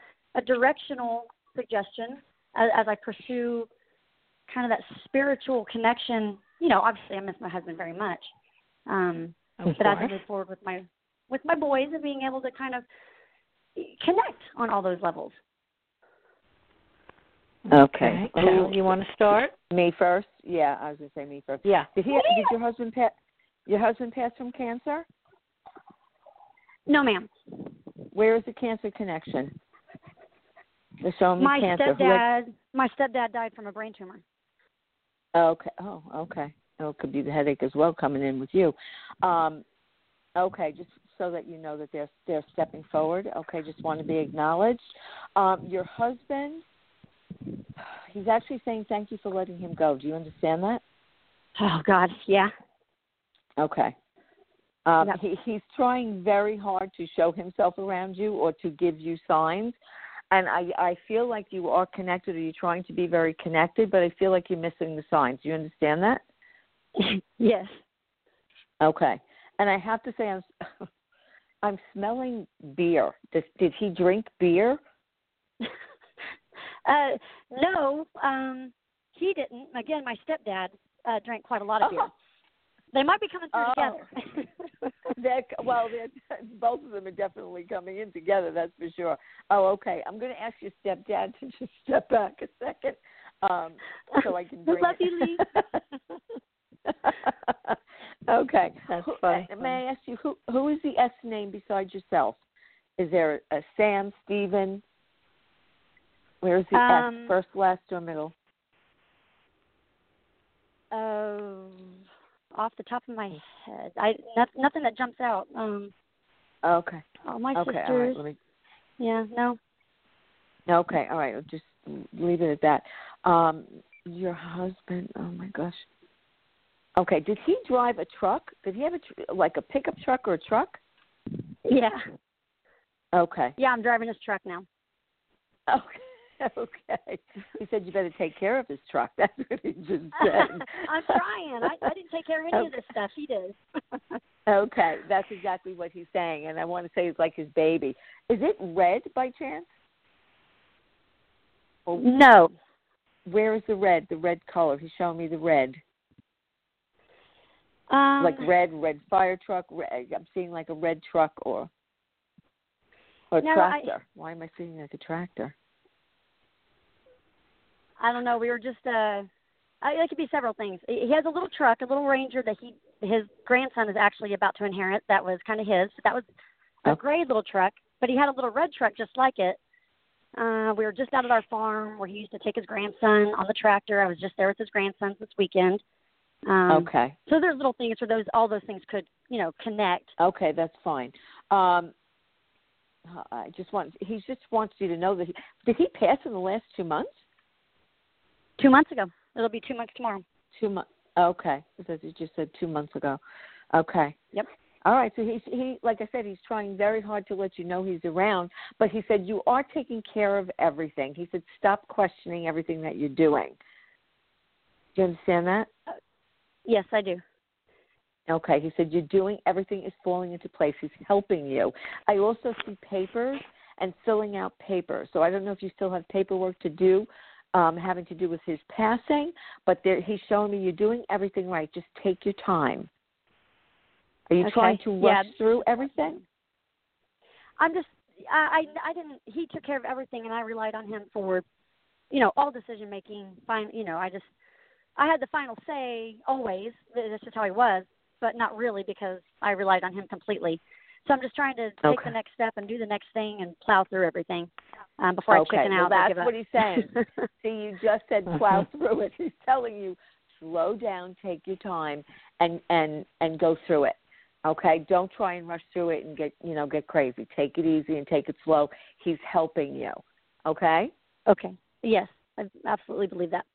directional suggestion as I pursue kind of that spiritual connection. You know, obviously I miss my husband very much, but as I move forward with my boys and being able to kind of connect on all those levels. Okay. So you want to start? Me first? Yeah, I was going to say me first. Yeah. Did your husband pass from cancer? No, ma'am. Where is the cancer connection? They're showing me cancer. My stepdad died from a brain tumor. Okay. Oh, okay. Oh, it could be the headache as well coming in with you. Okay, just so that you know that they're stepping forward. Okay, just want to be acknowledged. Your husband, he's actually saying thank you for letting him go. Do you understand that? Oh, God, yeah. Okay. No. He's trying very hard to show himself around you or to give you signs, and I feel like you are connected, or you're trying to be very connected, but I feel like you're missing the signs. Do you understand that? Yes. Okay. And I have to say, I'm smelling beer. Did he drink beer? No, he didn't. Again, my stepdad drank quite a lot of beer. They might be coming through together. Both of them are definitely coming in together, that's for sure. Oh, okay. I'm going to ask your stepdad to just step back a second so I can bring Okay. That's fine. May I ask you, who is the S name besides yourself? Is there a Sam, Stephen? Where's the S, first, last, or middle? Off the top of my head, nothing that jumps out. Okay. All my sisters. All right, yeah, no. Okay, all right. I'll just leave it at that. Your husband, oh, my gosh. Okay, did he drive a truck? Did he have like a pickup truck or a truck? Yeah. Okay. Yeah, I'm driving his truck now. Okay. Okay. He said you better take care of his truck. That's what he just said. I'm trying. I didn't take care of any of this stuff. He does. Okay. That's exactly what he's saying. And I want to say it's like his baby. Is it red by chance? Or no. Where is the red? The red color. He's showing me the red. Like red fire truck. Red, I'm seeing like a red truck or tractor. Why am I seeing like a tractor? I don't know. We were just it could be several things. He has a little truck, a little Ranger that his grandson is actually about to inherit. That was kind of his. That was a gray little truck, but he had a little red truck just like it. We were just out at our farm where he used to take his grandson on the tractor. I was just there with his grandsons this weekend. Okay. So there's little things where all those things could connect. Okay, that's fine. He just wants you to know that. Did he pass in the last 2 months? 2 months ago. It'll be 2 months tomorrow. 2 months. Okay. So you just said 2 months ago. Okay. Yep. All right. So he, like I said, he's trying very hard to let you know he's around, but he said you are taking care of everything. He said stop questioning everything that you're doing. Do you understand that? Yes, I do. Okay. He said you're doing everything is falling into place. He's helping you. I also see papers and filling out papers. So I don't know if you still have paperwork to do. Having to do with his passing, but he's showing me you're doing everything right. Just take your time. Are you trying to rush through everything? I'm just, I didn't, he took care of everything, and I relied on him for, all decision-making. I had the final say always. This is how he was, but not really because I relied on him completely. So I'm just trying to take the next step and do the next thing and plow through everything before I chicken out. That's what he's saying. See, you just said plow through it. He's telling you slow down, take your time, and go through it. Okay, don't try and rush through it and get crazy. Take it easy and take it slow. He's helping you. Okay. Okay. Yes, I absolutely believe that.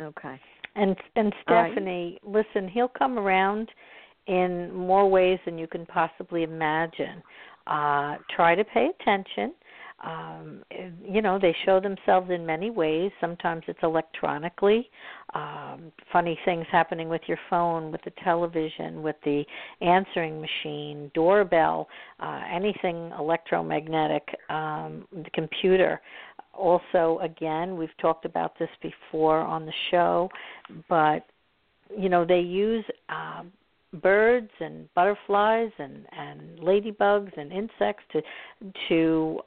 Okay. And Stephanie, listen, he'll come around in more ways than you can possibly imagine. Try to pay attention. They show themselves in many ways. Sometimes it's electronically. Funny things happening with your phone, with the television, with the answering machine, doorbell, anything electromagnetic, the computer. Also, again, we've talked about this before on the show, but, they use birds and butterflies and ladybugs and insects to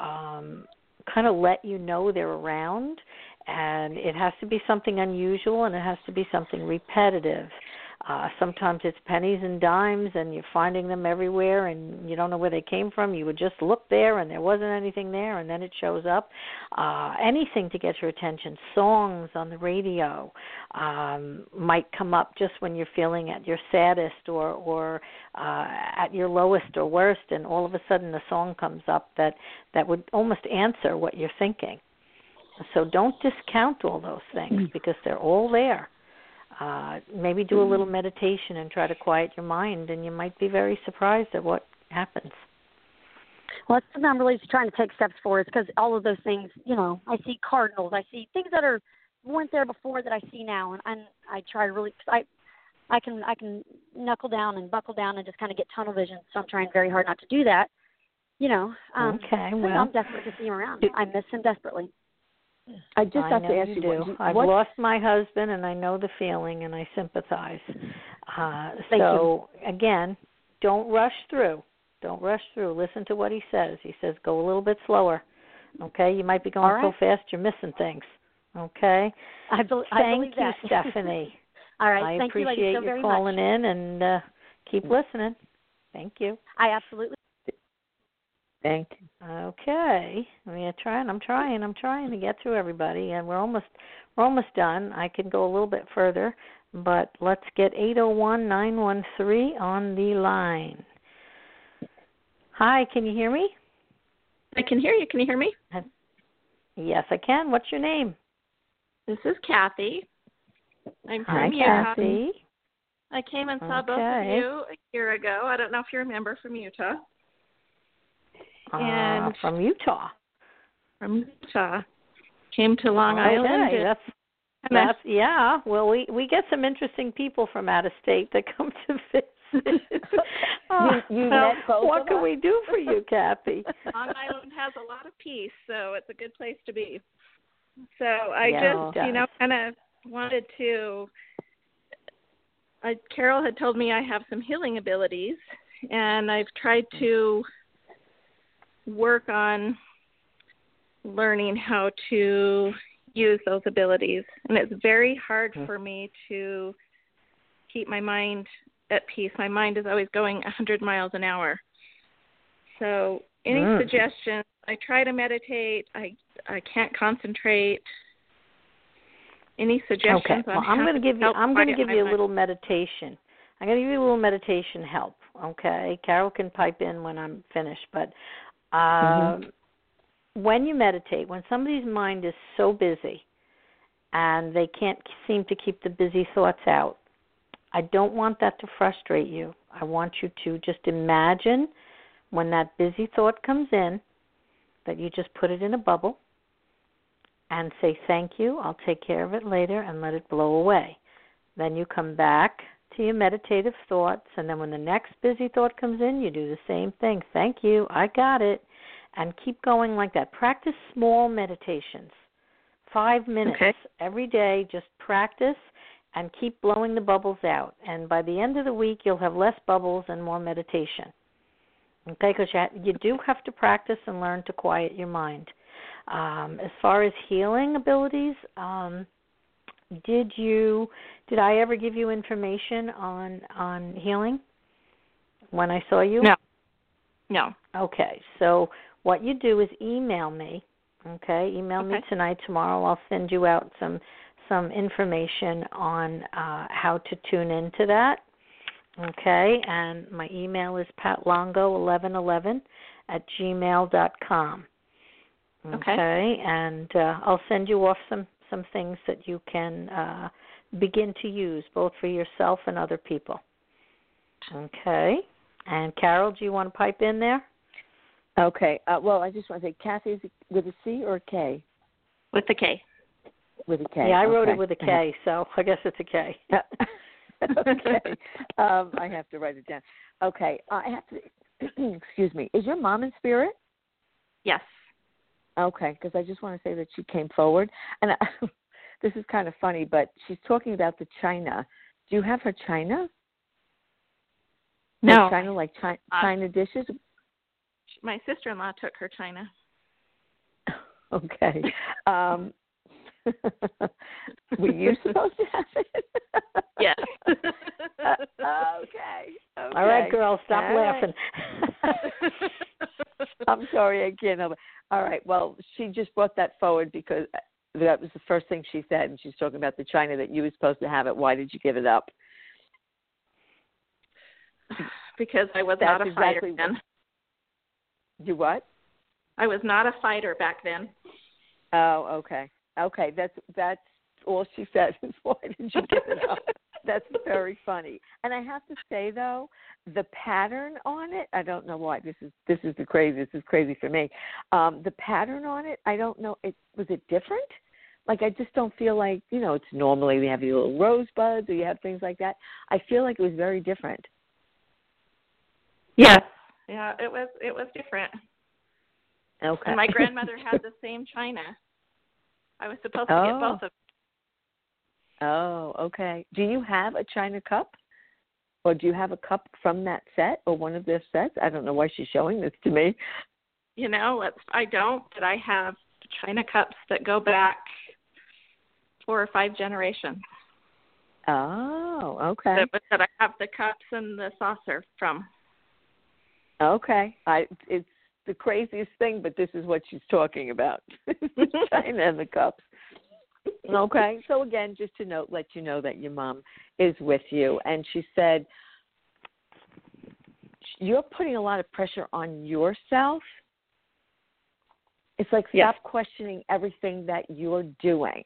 kind of let you know they're around, and it has to be something unusual and it has to be something repetitive. Sometimes it's pennies and dimes and you're finding them everywhere and you don't know where they came from. You would just look there and there wasn't anything there, and then it shows up. Anything to get your attention. Songs on the radio might come up just when you're feeling at your saddest or at your lowest or worst, and all of a sudden a song comes up that would almost answer what you're thinking. So don't discount all those things because they're all there. Maybe do a little meditation and try to quiet your mind, and you might be very surprised at what happens. Well, that's what I'm really trying to take steps for, is because all of those things, I see cardinals. I see things that weren't there before that I see now, and I try to really – I can knuckle down and buckle down and just kind of get tunnel vision, so I'm trying very hard not to do that. I'm desperate to see him around. I miss him desperately. I just have to ask you, I've lost my husband, and I know the feeling, and I sympathize. Again, don't rush through. Don't rush through. Listen to what he says. He says, go a little bit slower. Okay? You might be going so fast you're missing things. Okay? Thank you, Stephanie. All right. I appreciate you so calling in and keep listening. Thank you. I absolutely. Thank you. Okay. I'm trying to get through everybody, and we're almost done. I can go a little bit further, but let's get 801-913 on the line. Hi, can you hear me? I can hear you. Can you hear me? Yes, I can. What's your name? This is Kathy. I'm from Utah. Kathy. I came and saw both of you a year ago. I don't know if you remember, from Utah. And From Utah. Came to Long Island. Yeah. Well, we get some interesting people from out of state that come to visit. What can we do for you, Kathy? Long Island has a lot of peace, so it's a good place to be. So I kind of wanted to. Carol had told me I have some healing abilities, and I've tried to work on learning how to use those abilities, and it's very hard for me to keep my mind at peace. My mind is always going 100 miles an hour. So any suggestions? I try to meditate. I can't concentrate. Any suggestions? Okay. Well, I'm going to give you a little meditation help. Okay. Carol can pipe in when I'm finished, but when you meditate, when somebody's mind is so busy and they can't seem to keep the busy thoughts out, I don't want that to frustrate you. I want you to just imagine when that busy thought comes in that you just put it in a bubble and say, thank you, I'll take care of it later, and let it blow away. Then you come back to your meditative thoughts, and then when the next busy thought comes in, you do the same thing. Thank you, I got it, and keep going like that. Practice small meditations, 5 minutes every day, just practice. And keep blowing the bubbles out. And by the end of the week, you'll have less bubbles and more meditation. Okay, because you do have to practice and learn to quiet your mind. As far as healing abilities, did I ever give you information on healing when I saw you? No. Okay, so what you do is email me. Okay, email me tonight, tomorrow. I'll send you out some information on how to tune into that. Okay, and my email is patlongo1111@gmail.com. Okay, and I'll send you off some things that you can begin to use, both for yourself and other people. Okay, and Carol, do you want to pipe in there? Okay, well, I just want to say, Kathy, is it with a C or a K? With a K. With a K. Yeah, I wrote it with a K, so I guess it's a K. Okay. I have to write it down. Okay. Excuse me. Is your mom in spirit? Yes. Okay, because I just want to say that she came forward. And this is kind of funny, but she's talking about the china. Do you have her china? No. China dishes? My sister-in-law took her china. Okay. Were you supposed to have it? Yes. Okay. All right, girls, stop laughing. I'm sorry, I can't help it. All right, well, she just brought that forward because that was the first thing she said, and she's talking about the china that you were supposed to have it. Why did you give it up? Because I was not a fighter then. You what? I was not a fighter back then. Oh, okay. Okay, that's all she said is, why did you give it up? That's very funny. And I have to say, though, the pattern on it, I don't know why. This is crazy for me. The pattern on it, I don't know. Was it different? Like, I just don't feel like, it's normally we have your little rosebuds or you have things like that. I feel like it was very different. Yeah. Yeah, it was different. Okay. And my grandmother had the same china. I was supposed to get both of them. Oh, okay. Do you have a china cup? Or do you have a cup from that set or one of their sets? I don't know why she's showing this to me. You know, I don't, but I have china cups that go back 4 or 5 generations. Oh, okay. That I have the cups and the saucer from. Okay. It's the craziest thing, but this is what she's talking about. The china and the cups. Okay. So again, just to note, let you know that your mom is with you. And she said, you're putting a lot of pressure on yourself. It's like, stop questioning everything that you're doing.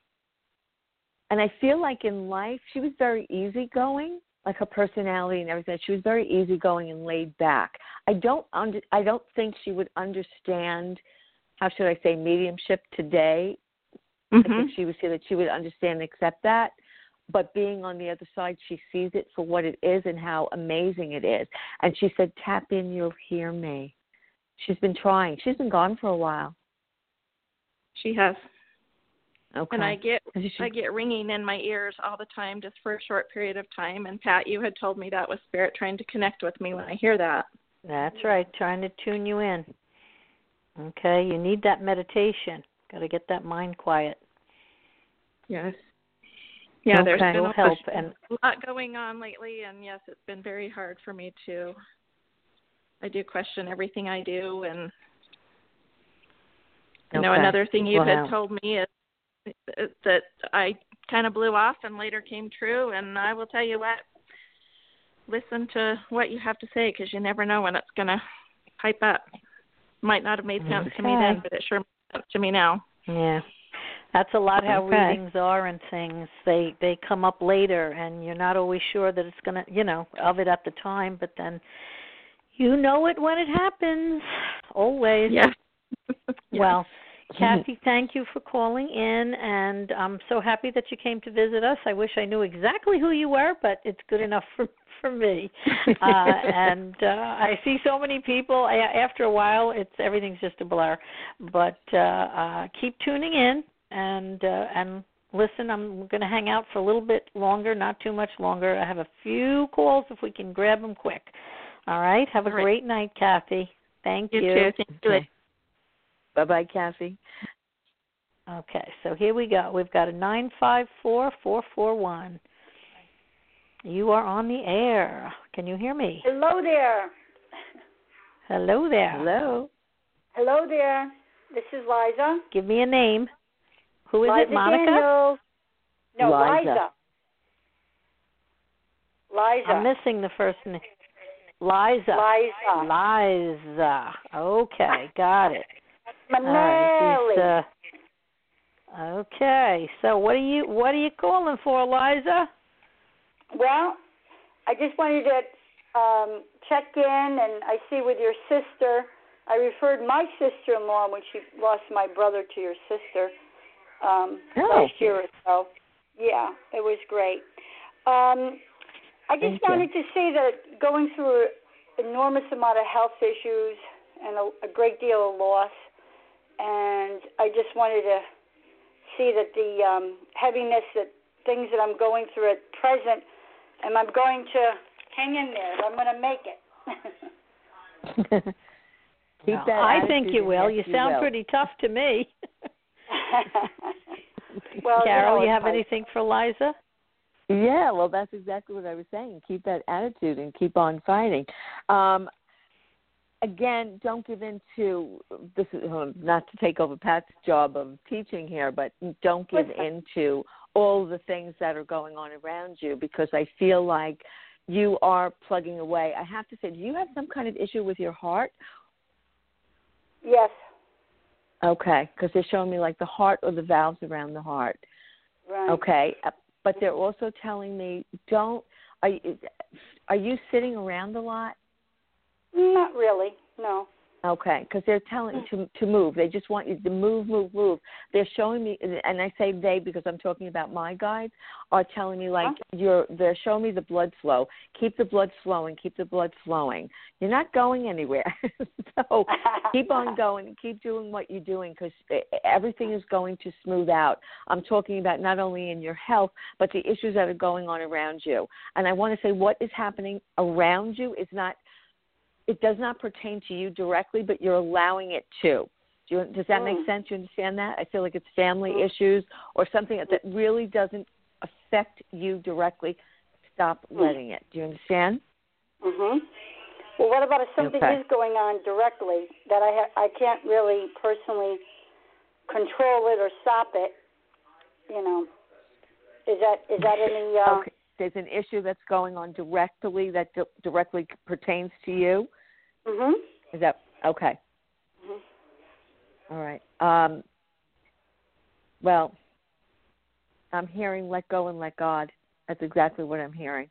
And I feel like in life, she was very easygoing, like her personality and everything. She was very easygoing and laid back. I don't think she would understand, how should I say, mediumship today. Mm-hmm. I think she was here that she would understand and accept that. But being on the other side, she sees it for what it is and how amazing it is. And she said, tap in, you'll hear me. She's been trying. She's been gone for a while. She has. Okay. And I get ringing in my ears all the time, just for a short period of time. And Pat, you had told me that was spirit trying to connect with me when I hear that. That's right, trying to tune you in. Okay, you need that meditation. Got to get that mind quiet. Yes. Yeah, okay. There's been a lot going on lately, and yes, it's been very hard for me to. I do question everything I do, and you know, another thing you had told me is that I kind of blew off and later came true. And I will tell you what, listen to what you have to say, because you never know when it's going to pipe up. Might not have made sense to me then, but it sure makes sense to me now. Yeah. That's a lot how readings are and things. They come up later, and you're not always sure that it's going to, you know, of it at the time, but then you know it when it happens. Always. Yeah. Well, Kathy, thank you for calling in, and I'm so happy that you came to visit us. I wish I knew exactly who you were, but it's good enough for me. And I see so many people. After a while, everything's just a blur. But keep tuning in and listen. I'm going to hang out for a little bit longer, not too much longer. I have a few calls if we can grab them quick. All right. Have a great night, Kathy. Thank you. You too. Thank you. Bye-bye, Kathy. Okay, so here we go. We've got a 954-441. You are on the air. Can you hear me? Hello there. Hello there. Hello. Hello there. This is Liza. Give me a name. Who is Liza it, Monica? Daniels. No, Liza. Liza. I'm missing the first name. Liza. Okay, got it. Okay, so what are you calling for, Liza? Well, I just wanted to check in, and I see with your sister, I referred my sister-in-law when she lost my brother to your sister last year or so. Yeah, it was great. I just wanted to say that going through an enormous amount of health issues and a great deal of loss, and I just wanted to see that the heaviness, that things that I'm going through at present, and I'm going to hang in there. I'm going to make it. Keep that I think you will. You sound pretty tough to me. Well, Carol, you have anything for Liza? Yeah, well, that's exactly what I was saying. Keep that attitude and keep on fighting. Again, don't give in to this. Not to take over Pat's job of teaching here, but don't give in to all the things that are going on around you, because I feel like you are plugging away. I have to say, do you have some kind of issue with your heart? Yes. Okay, because they're showing me like the heart or the valves around the heart. Right. Okay, but they're also telling me don't. Are you sitting around a lot? Not really, no. Okay, because they're telling to move. They just want you to move. They're showing me, and I say they because I'm talking about my guides, are telling me, like, they're showing me the blood flow. Keep the blood flowing. Keep the blood flowing. You're not going anywhere. So keep on going. Keep doing what you're doing because everything is going to smooth out. I'm talking about not only in your health, but the issues that are going on around you. And I want to say what is happening around you is not, it does not pertain to you directly, but you're allowing it to. Does that make sense? Do you understand that? I feel like it's family issues or something that really doesn't affect you directly. Stop letting it. Do you understand? Mm-hmm. Well, what about if something is going on directly that I can't really personally control it or stop it? You know, is that any? There's an issue that's going on directly that directly pertains to you. Mm-hmm. Is that okay? Mm-hmm. All right. Well, I'm hearing let go and let God. That's exactly what I'm hearing.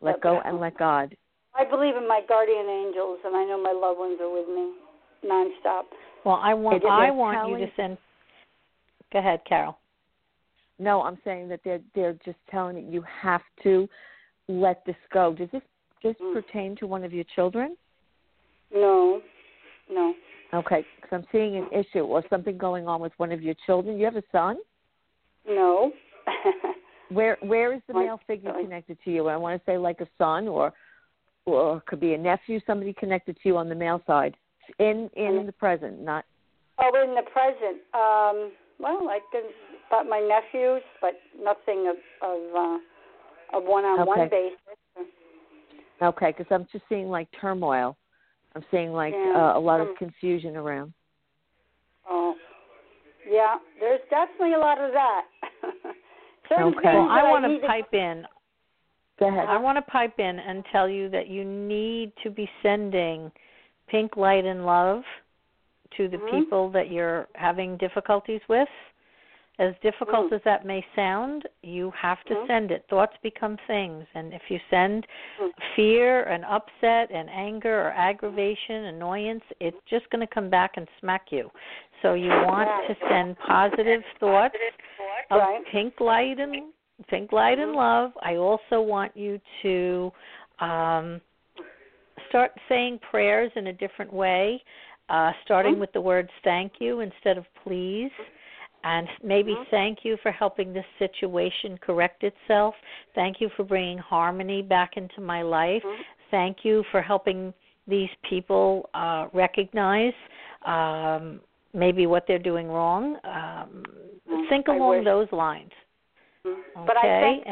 Let go and let God. I believe in my guardian angels, and I know my loved ones are with me nonstop. Well, I want you to send. Go ahead, Carol. No, I'm saying that they're just telling you have to let this go. Does this pertain to one of your children? No. Okay, because I'm seeing an issue or something going on with one of your children. You have a son? No. Where is the male figure connected to you? I want to say like a son or it could be a nephew, somebody connected to you on the male side in the present, not. Oh, in the present. Well, I can. But my nephews, but nothing of one-on-one basis. Okay, because I'm just seeing, like, turmoil. I'm seeing, like, a lot of confusion around. Oh, yeah, there's definitely a lot of that. Well, I want to pipe in. Go ahead. I want to pipe in and tell you that you need to be sending pink light and love to the people that you're having difficulties with. As difficult as that may sound, you have to send it. Thoughts become things. And if you send fear and upset and anger or aggravation, annoyance, it's just going to come back and smack you. So you want to send positive thoughts of pink light and love. I also want you to start saying prayers in a different way, starting with the words thank you instead of please. And maybe thank you for helping this situation correct itself. Thank you for bringing harmony back into my life. Thank you for helping these people recognize maybe what they're doing wrong. Think along those lines. Okay? But I think go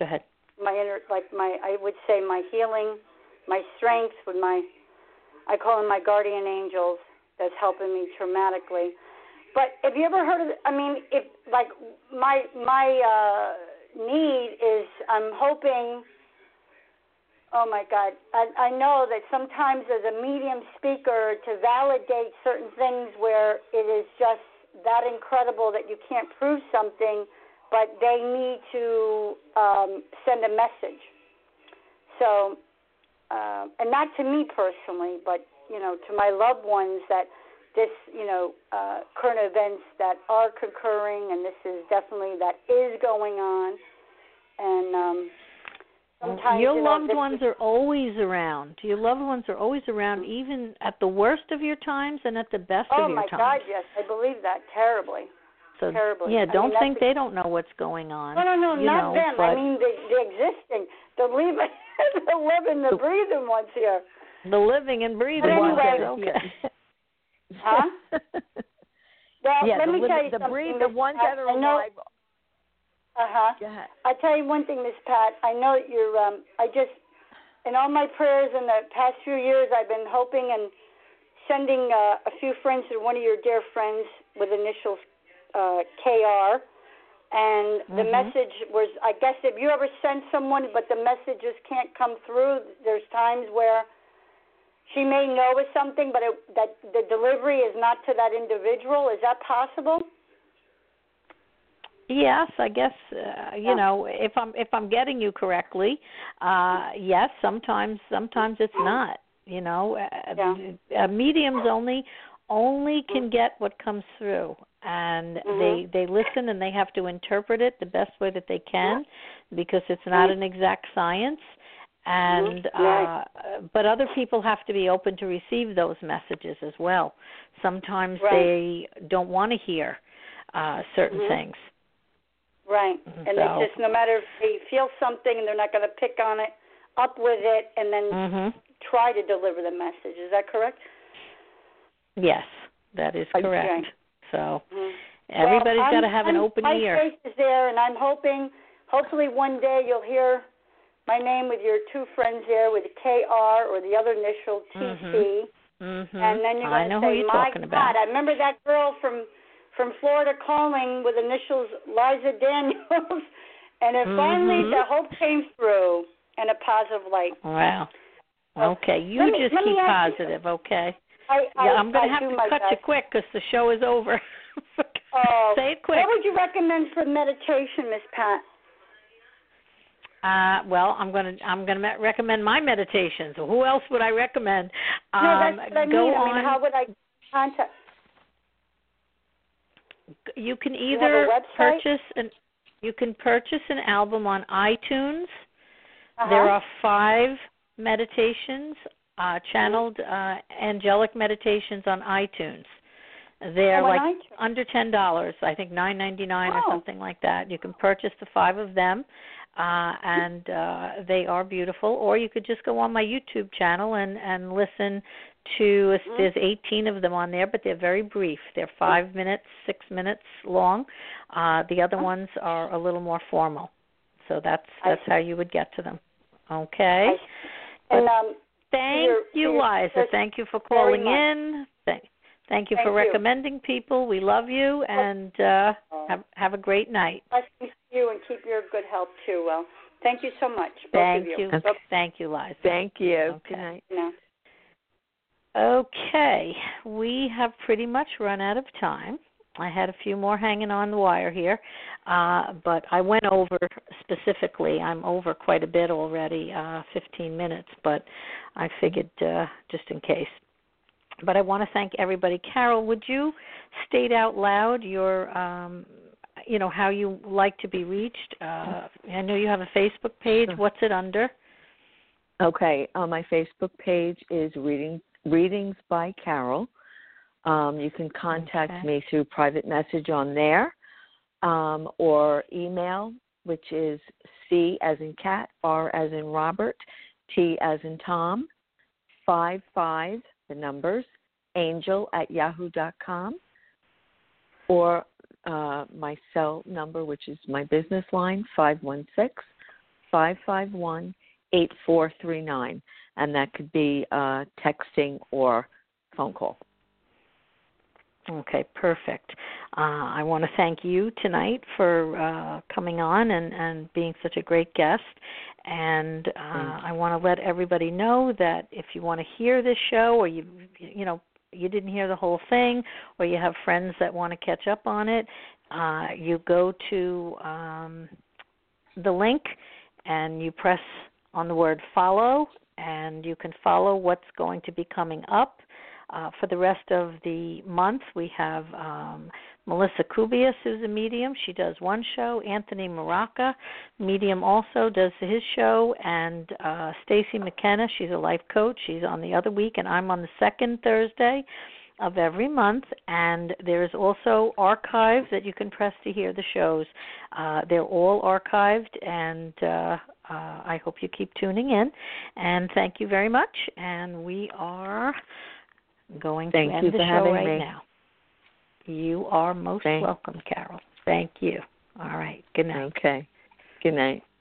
ahead. My inner, I would say my healing, my strength, with I call them my guardian angels. That's helping me dramatically. But have you ever heard of, if my need is, I'm hoping, oh my God, I know that sometimes as a medium speaker to validate certain things where it is just that incredible that you can't prove something, but they need to send a message. So, and not to me personally, but, to my loved ones that, this, current events that are concurring, and this is definitely that is going on. And sometimes your loved ones are always around. Your loved ones are always around, even at the worst of your times and at the best of your times. Oh my God, yes, I believe that terribly. So, terribly. Yeah, don't think they don't know what's going on. No, not them. But I mean the existing, the breathing ones here. The living and breathing ones. Okay. Huh? Well, let me tell you something. The ones that are alive. I'll tell you one thing, Miss Pat. I know you're, in all my prayers in the past few years, I've been hoping and sending a few friends to one of your dear friends with initials KR. And the message was, I guess, if you ever send someone, but the message just can't come through, there's times where she may know of something, but that the delivery is not to that individual. Is that possible? Yes, I guess if I'm getting you correctly, yes. Sometimes it's not. You know, mediums only can get what comes through, and they listen and they have to interpret it the best way that they can, because it's not an exact science. And but other people have to be open to receive those messages as well. Sometimes they don't want to hear certain things. Right, and they just, no matter if they feel something and they're not going to pick on it, up with it, and then try to deliver the message. Is that correct? Yes, that is correct. Okay. So everybody's got to have an open ear. My face is there, and I'm hoping, hopefully one day you'll hear my name with your two friends there with KR or the other initial TC. And then you're going to say, my God, I remember that girl from Florida calling with initials Liza Daniels. And if only the hope came through and a positive light. Wow. Okay. You just keep positive, okay? I'm going to have to cut you quick because the show is over. Say it quick. What would you recommend for meditation, Miss Pat? Well, I'm gonna recommend my meditations. Who else would I recommend? No, that's what I mean. I mean, how would I contact? You can either purchase an album on iTunes. There are 5 meditations, channeled angelic meditations on iTunes. They're like under $10, I think $9.99 or something like that. You can purchase the 5 of them. And they are beautiful. Or you could just go on my YouTube channel and listen to, there's 18 of them on there, but they're very brief. They're 5 minutes, 6 minutes long. The other ones are a little more formal. So that's how you would get to them. Okay. And, thank you, Liza. Thank you for calling in. Thank you for recommending people. We love you, and have a great night. You and keep your good health too. Well, thank you so much. Thank you. Okay. Thank you, Liza. Thank you. Okay. Okay, we have pretty much run out of time. I had a few more hanging on the wire here, but I went over specifically. I'm over quite a bit already, 15 minutes, but I figured just in case. But I want to thank everybody. Carol, would you state out loud your how you like to be reached? I know you have a Facebook page. What's it under? Okay. My Facebook page is Readings by Carol. You can contact me through private message on there, or email, which is C as in cat, R as in Robert, T as in Tom, 55, the numbers, angel@yahoo.com, or my cell number, which is my business line, 516-551-8439, and that could be texting or phone call. Okay, perfect. I want to thank you tonight for coming on and being such a great guest. And I want to let everybody know that if you want to hear this show, or you didn't hear the whole thing, or you have friends that want to catch up on it, you go to the link and you press on the word follow, and you can follow what's going to be coming up. For the rest of the month, we have Melissa Kubias, who's a medium. She does one show. Anthony Maraca, medium, also does his show. And Stacey McKenna, she's a life coach. She's on the other week, and I'm on the second Thursday of every month. And there is also archive that you can press to hear the shows. They're all archived, and I hope you keep tuning in. And thank you very much. And we are going to end the show right now. You are most welcome, Carol. Thank you. All right. Good night. Okay. Good night.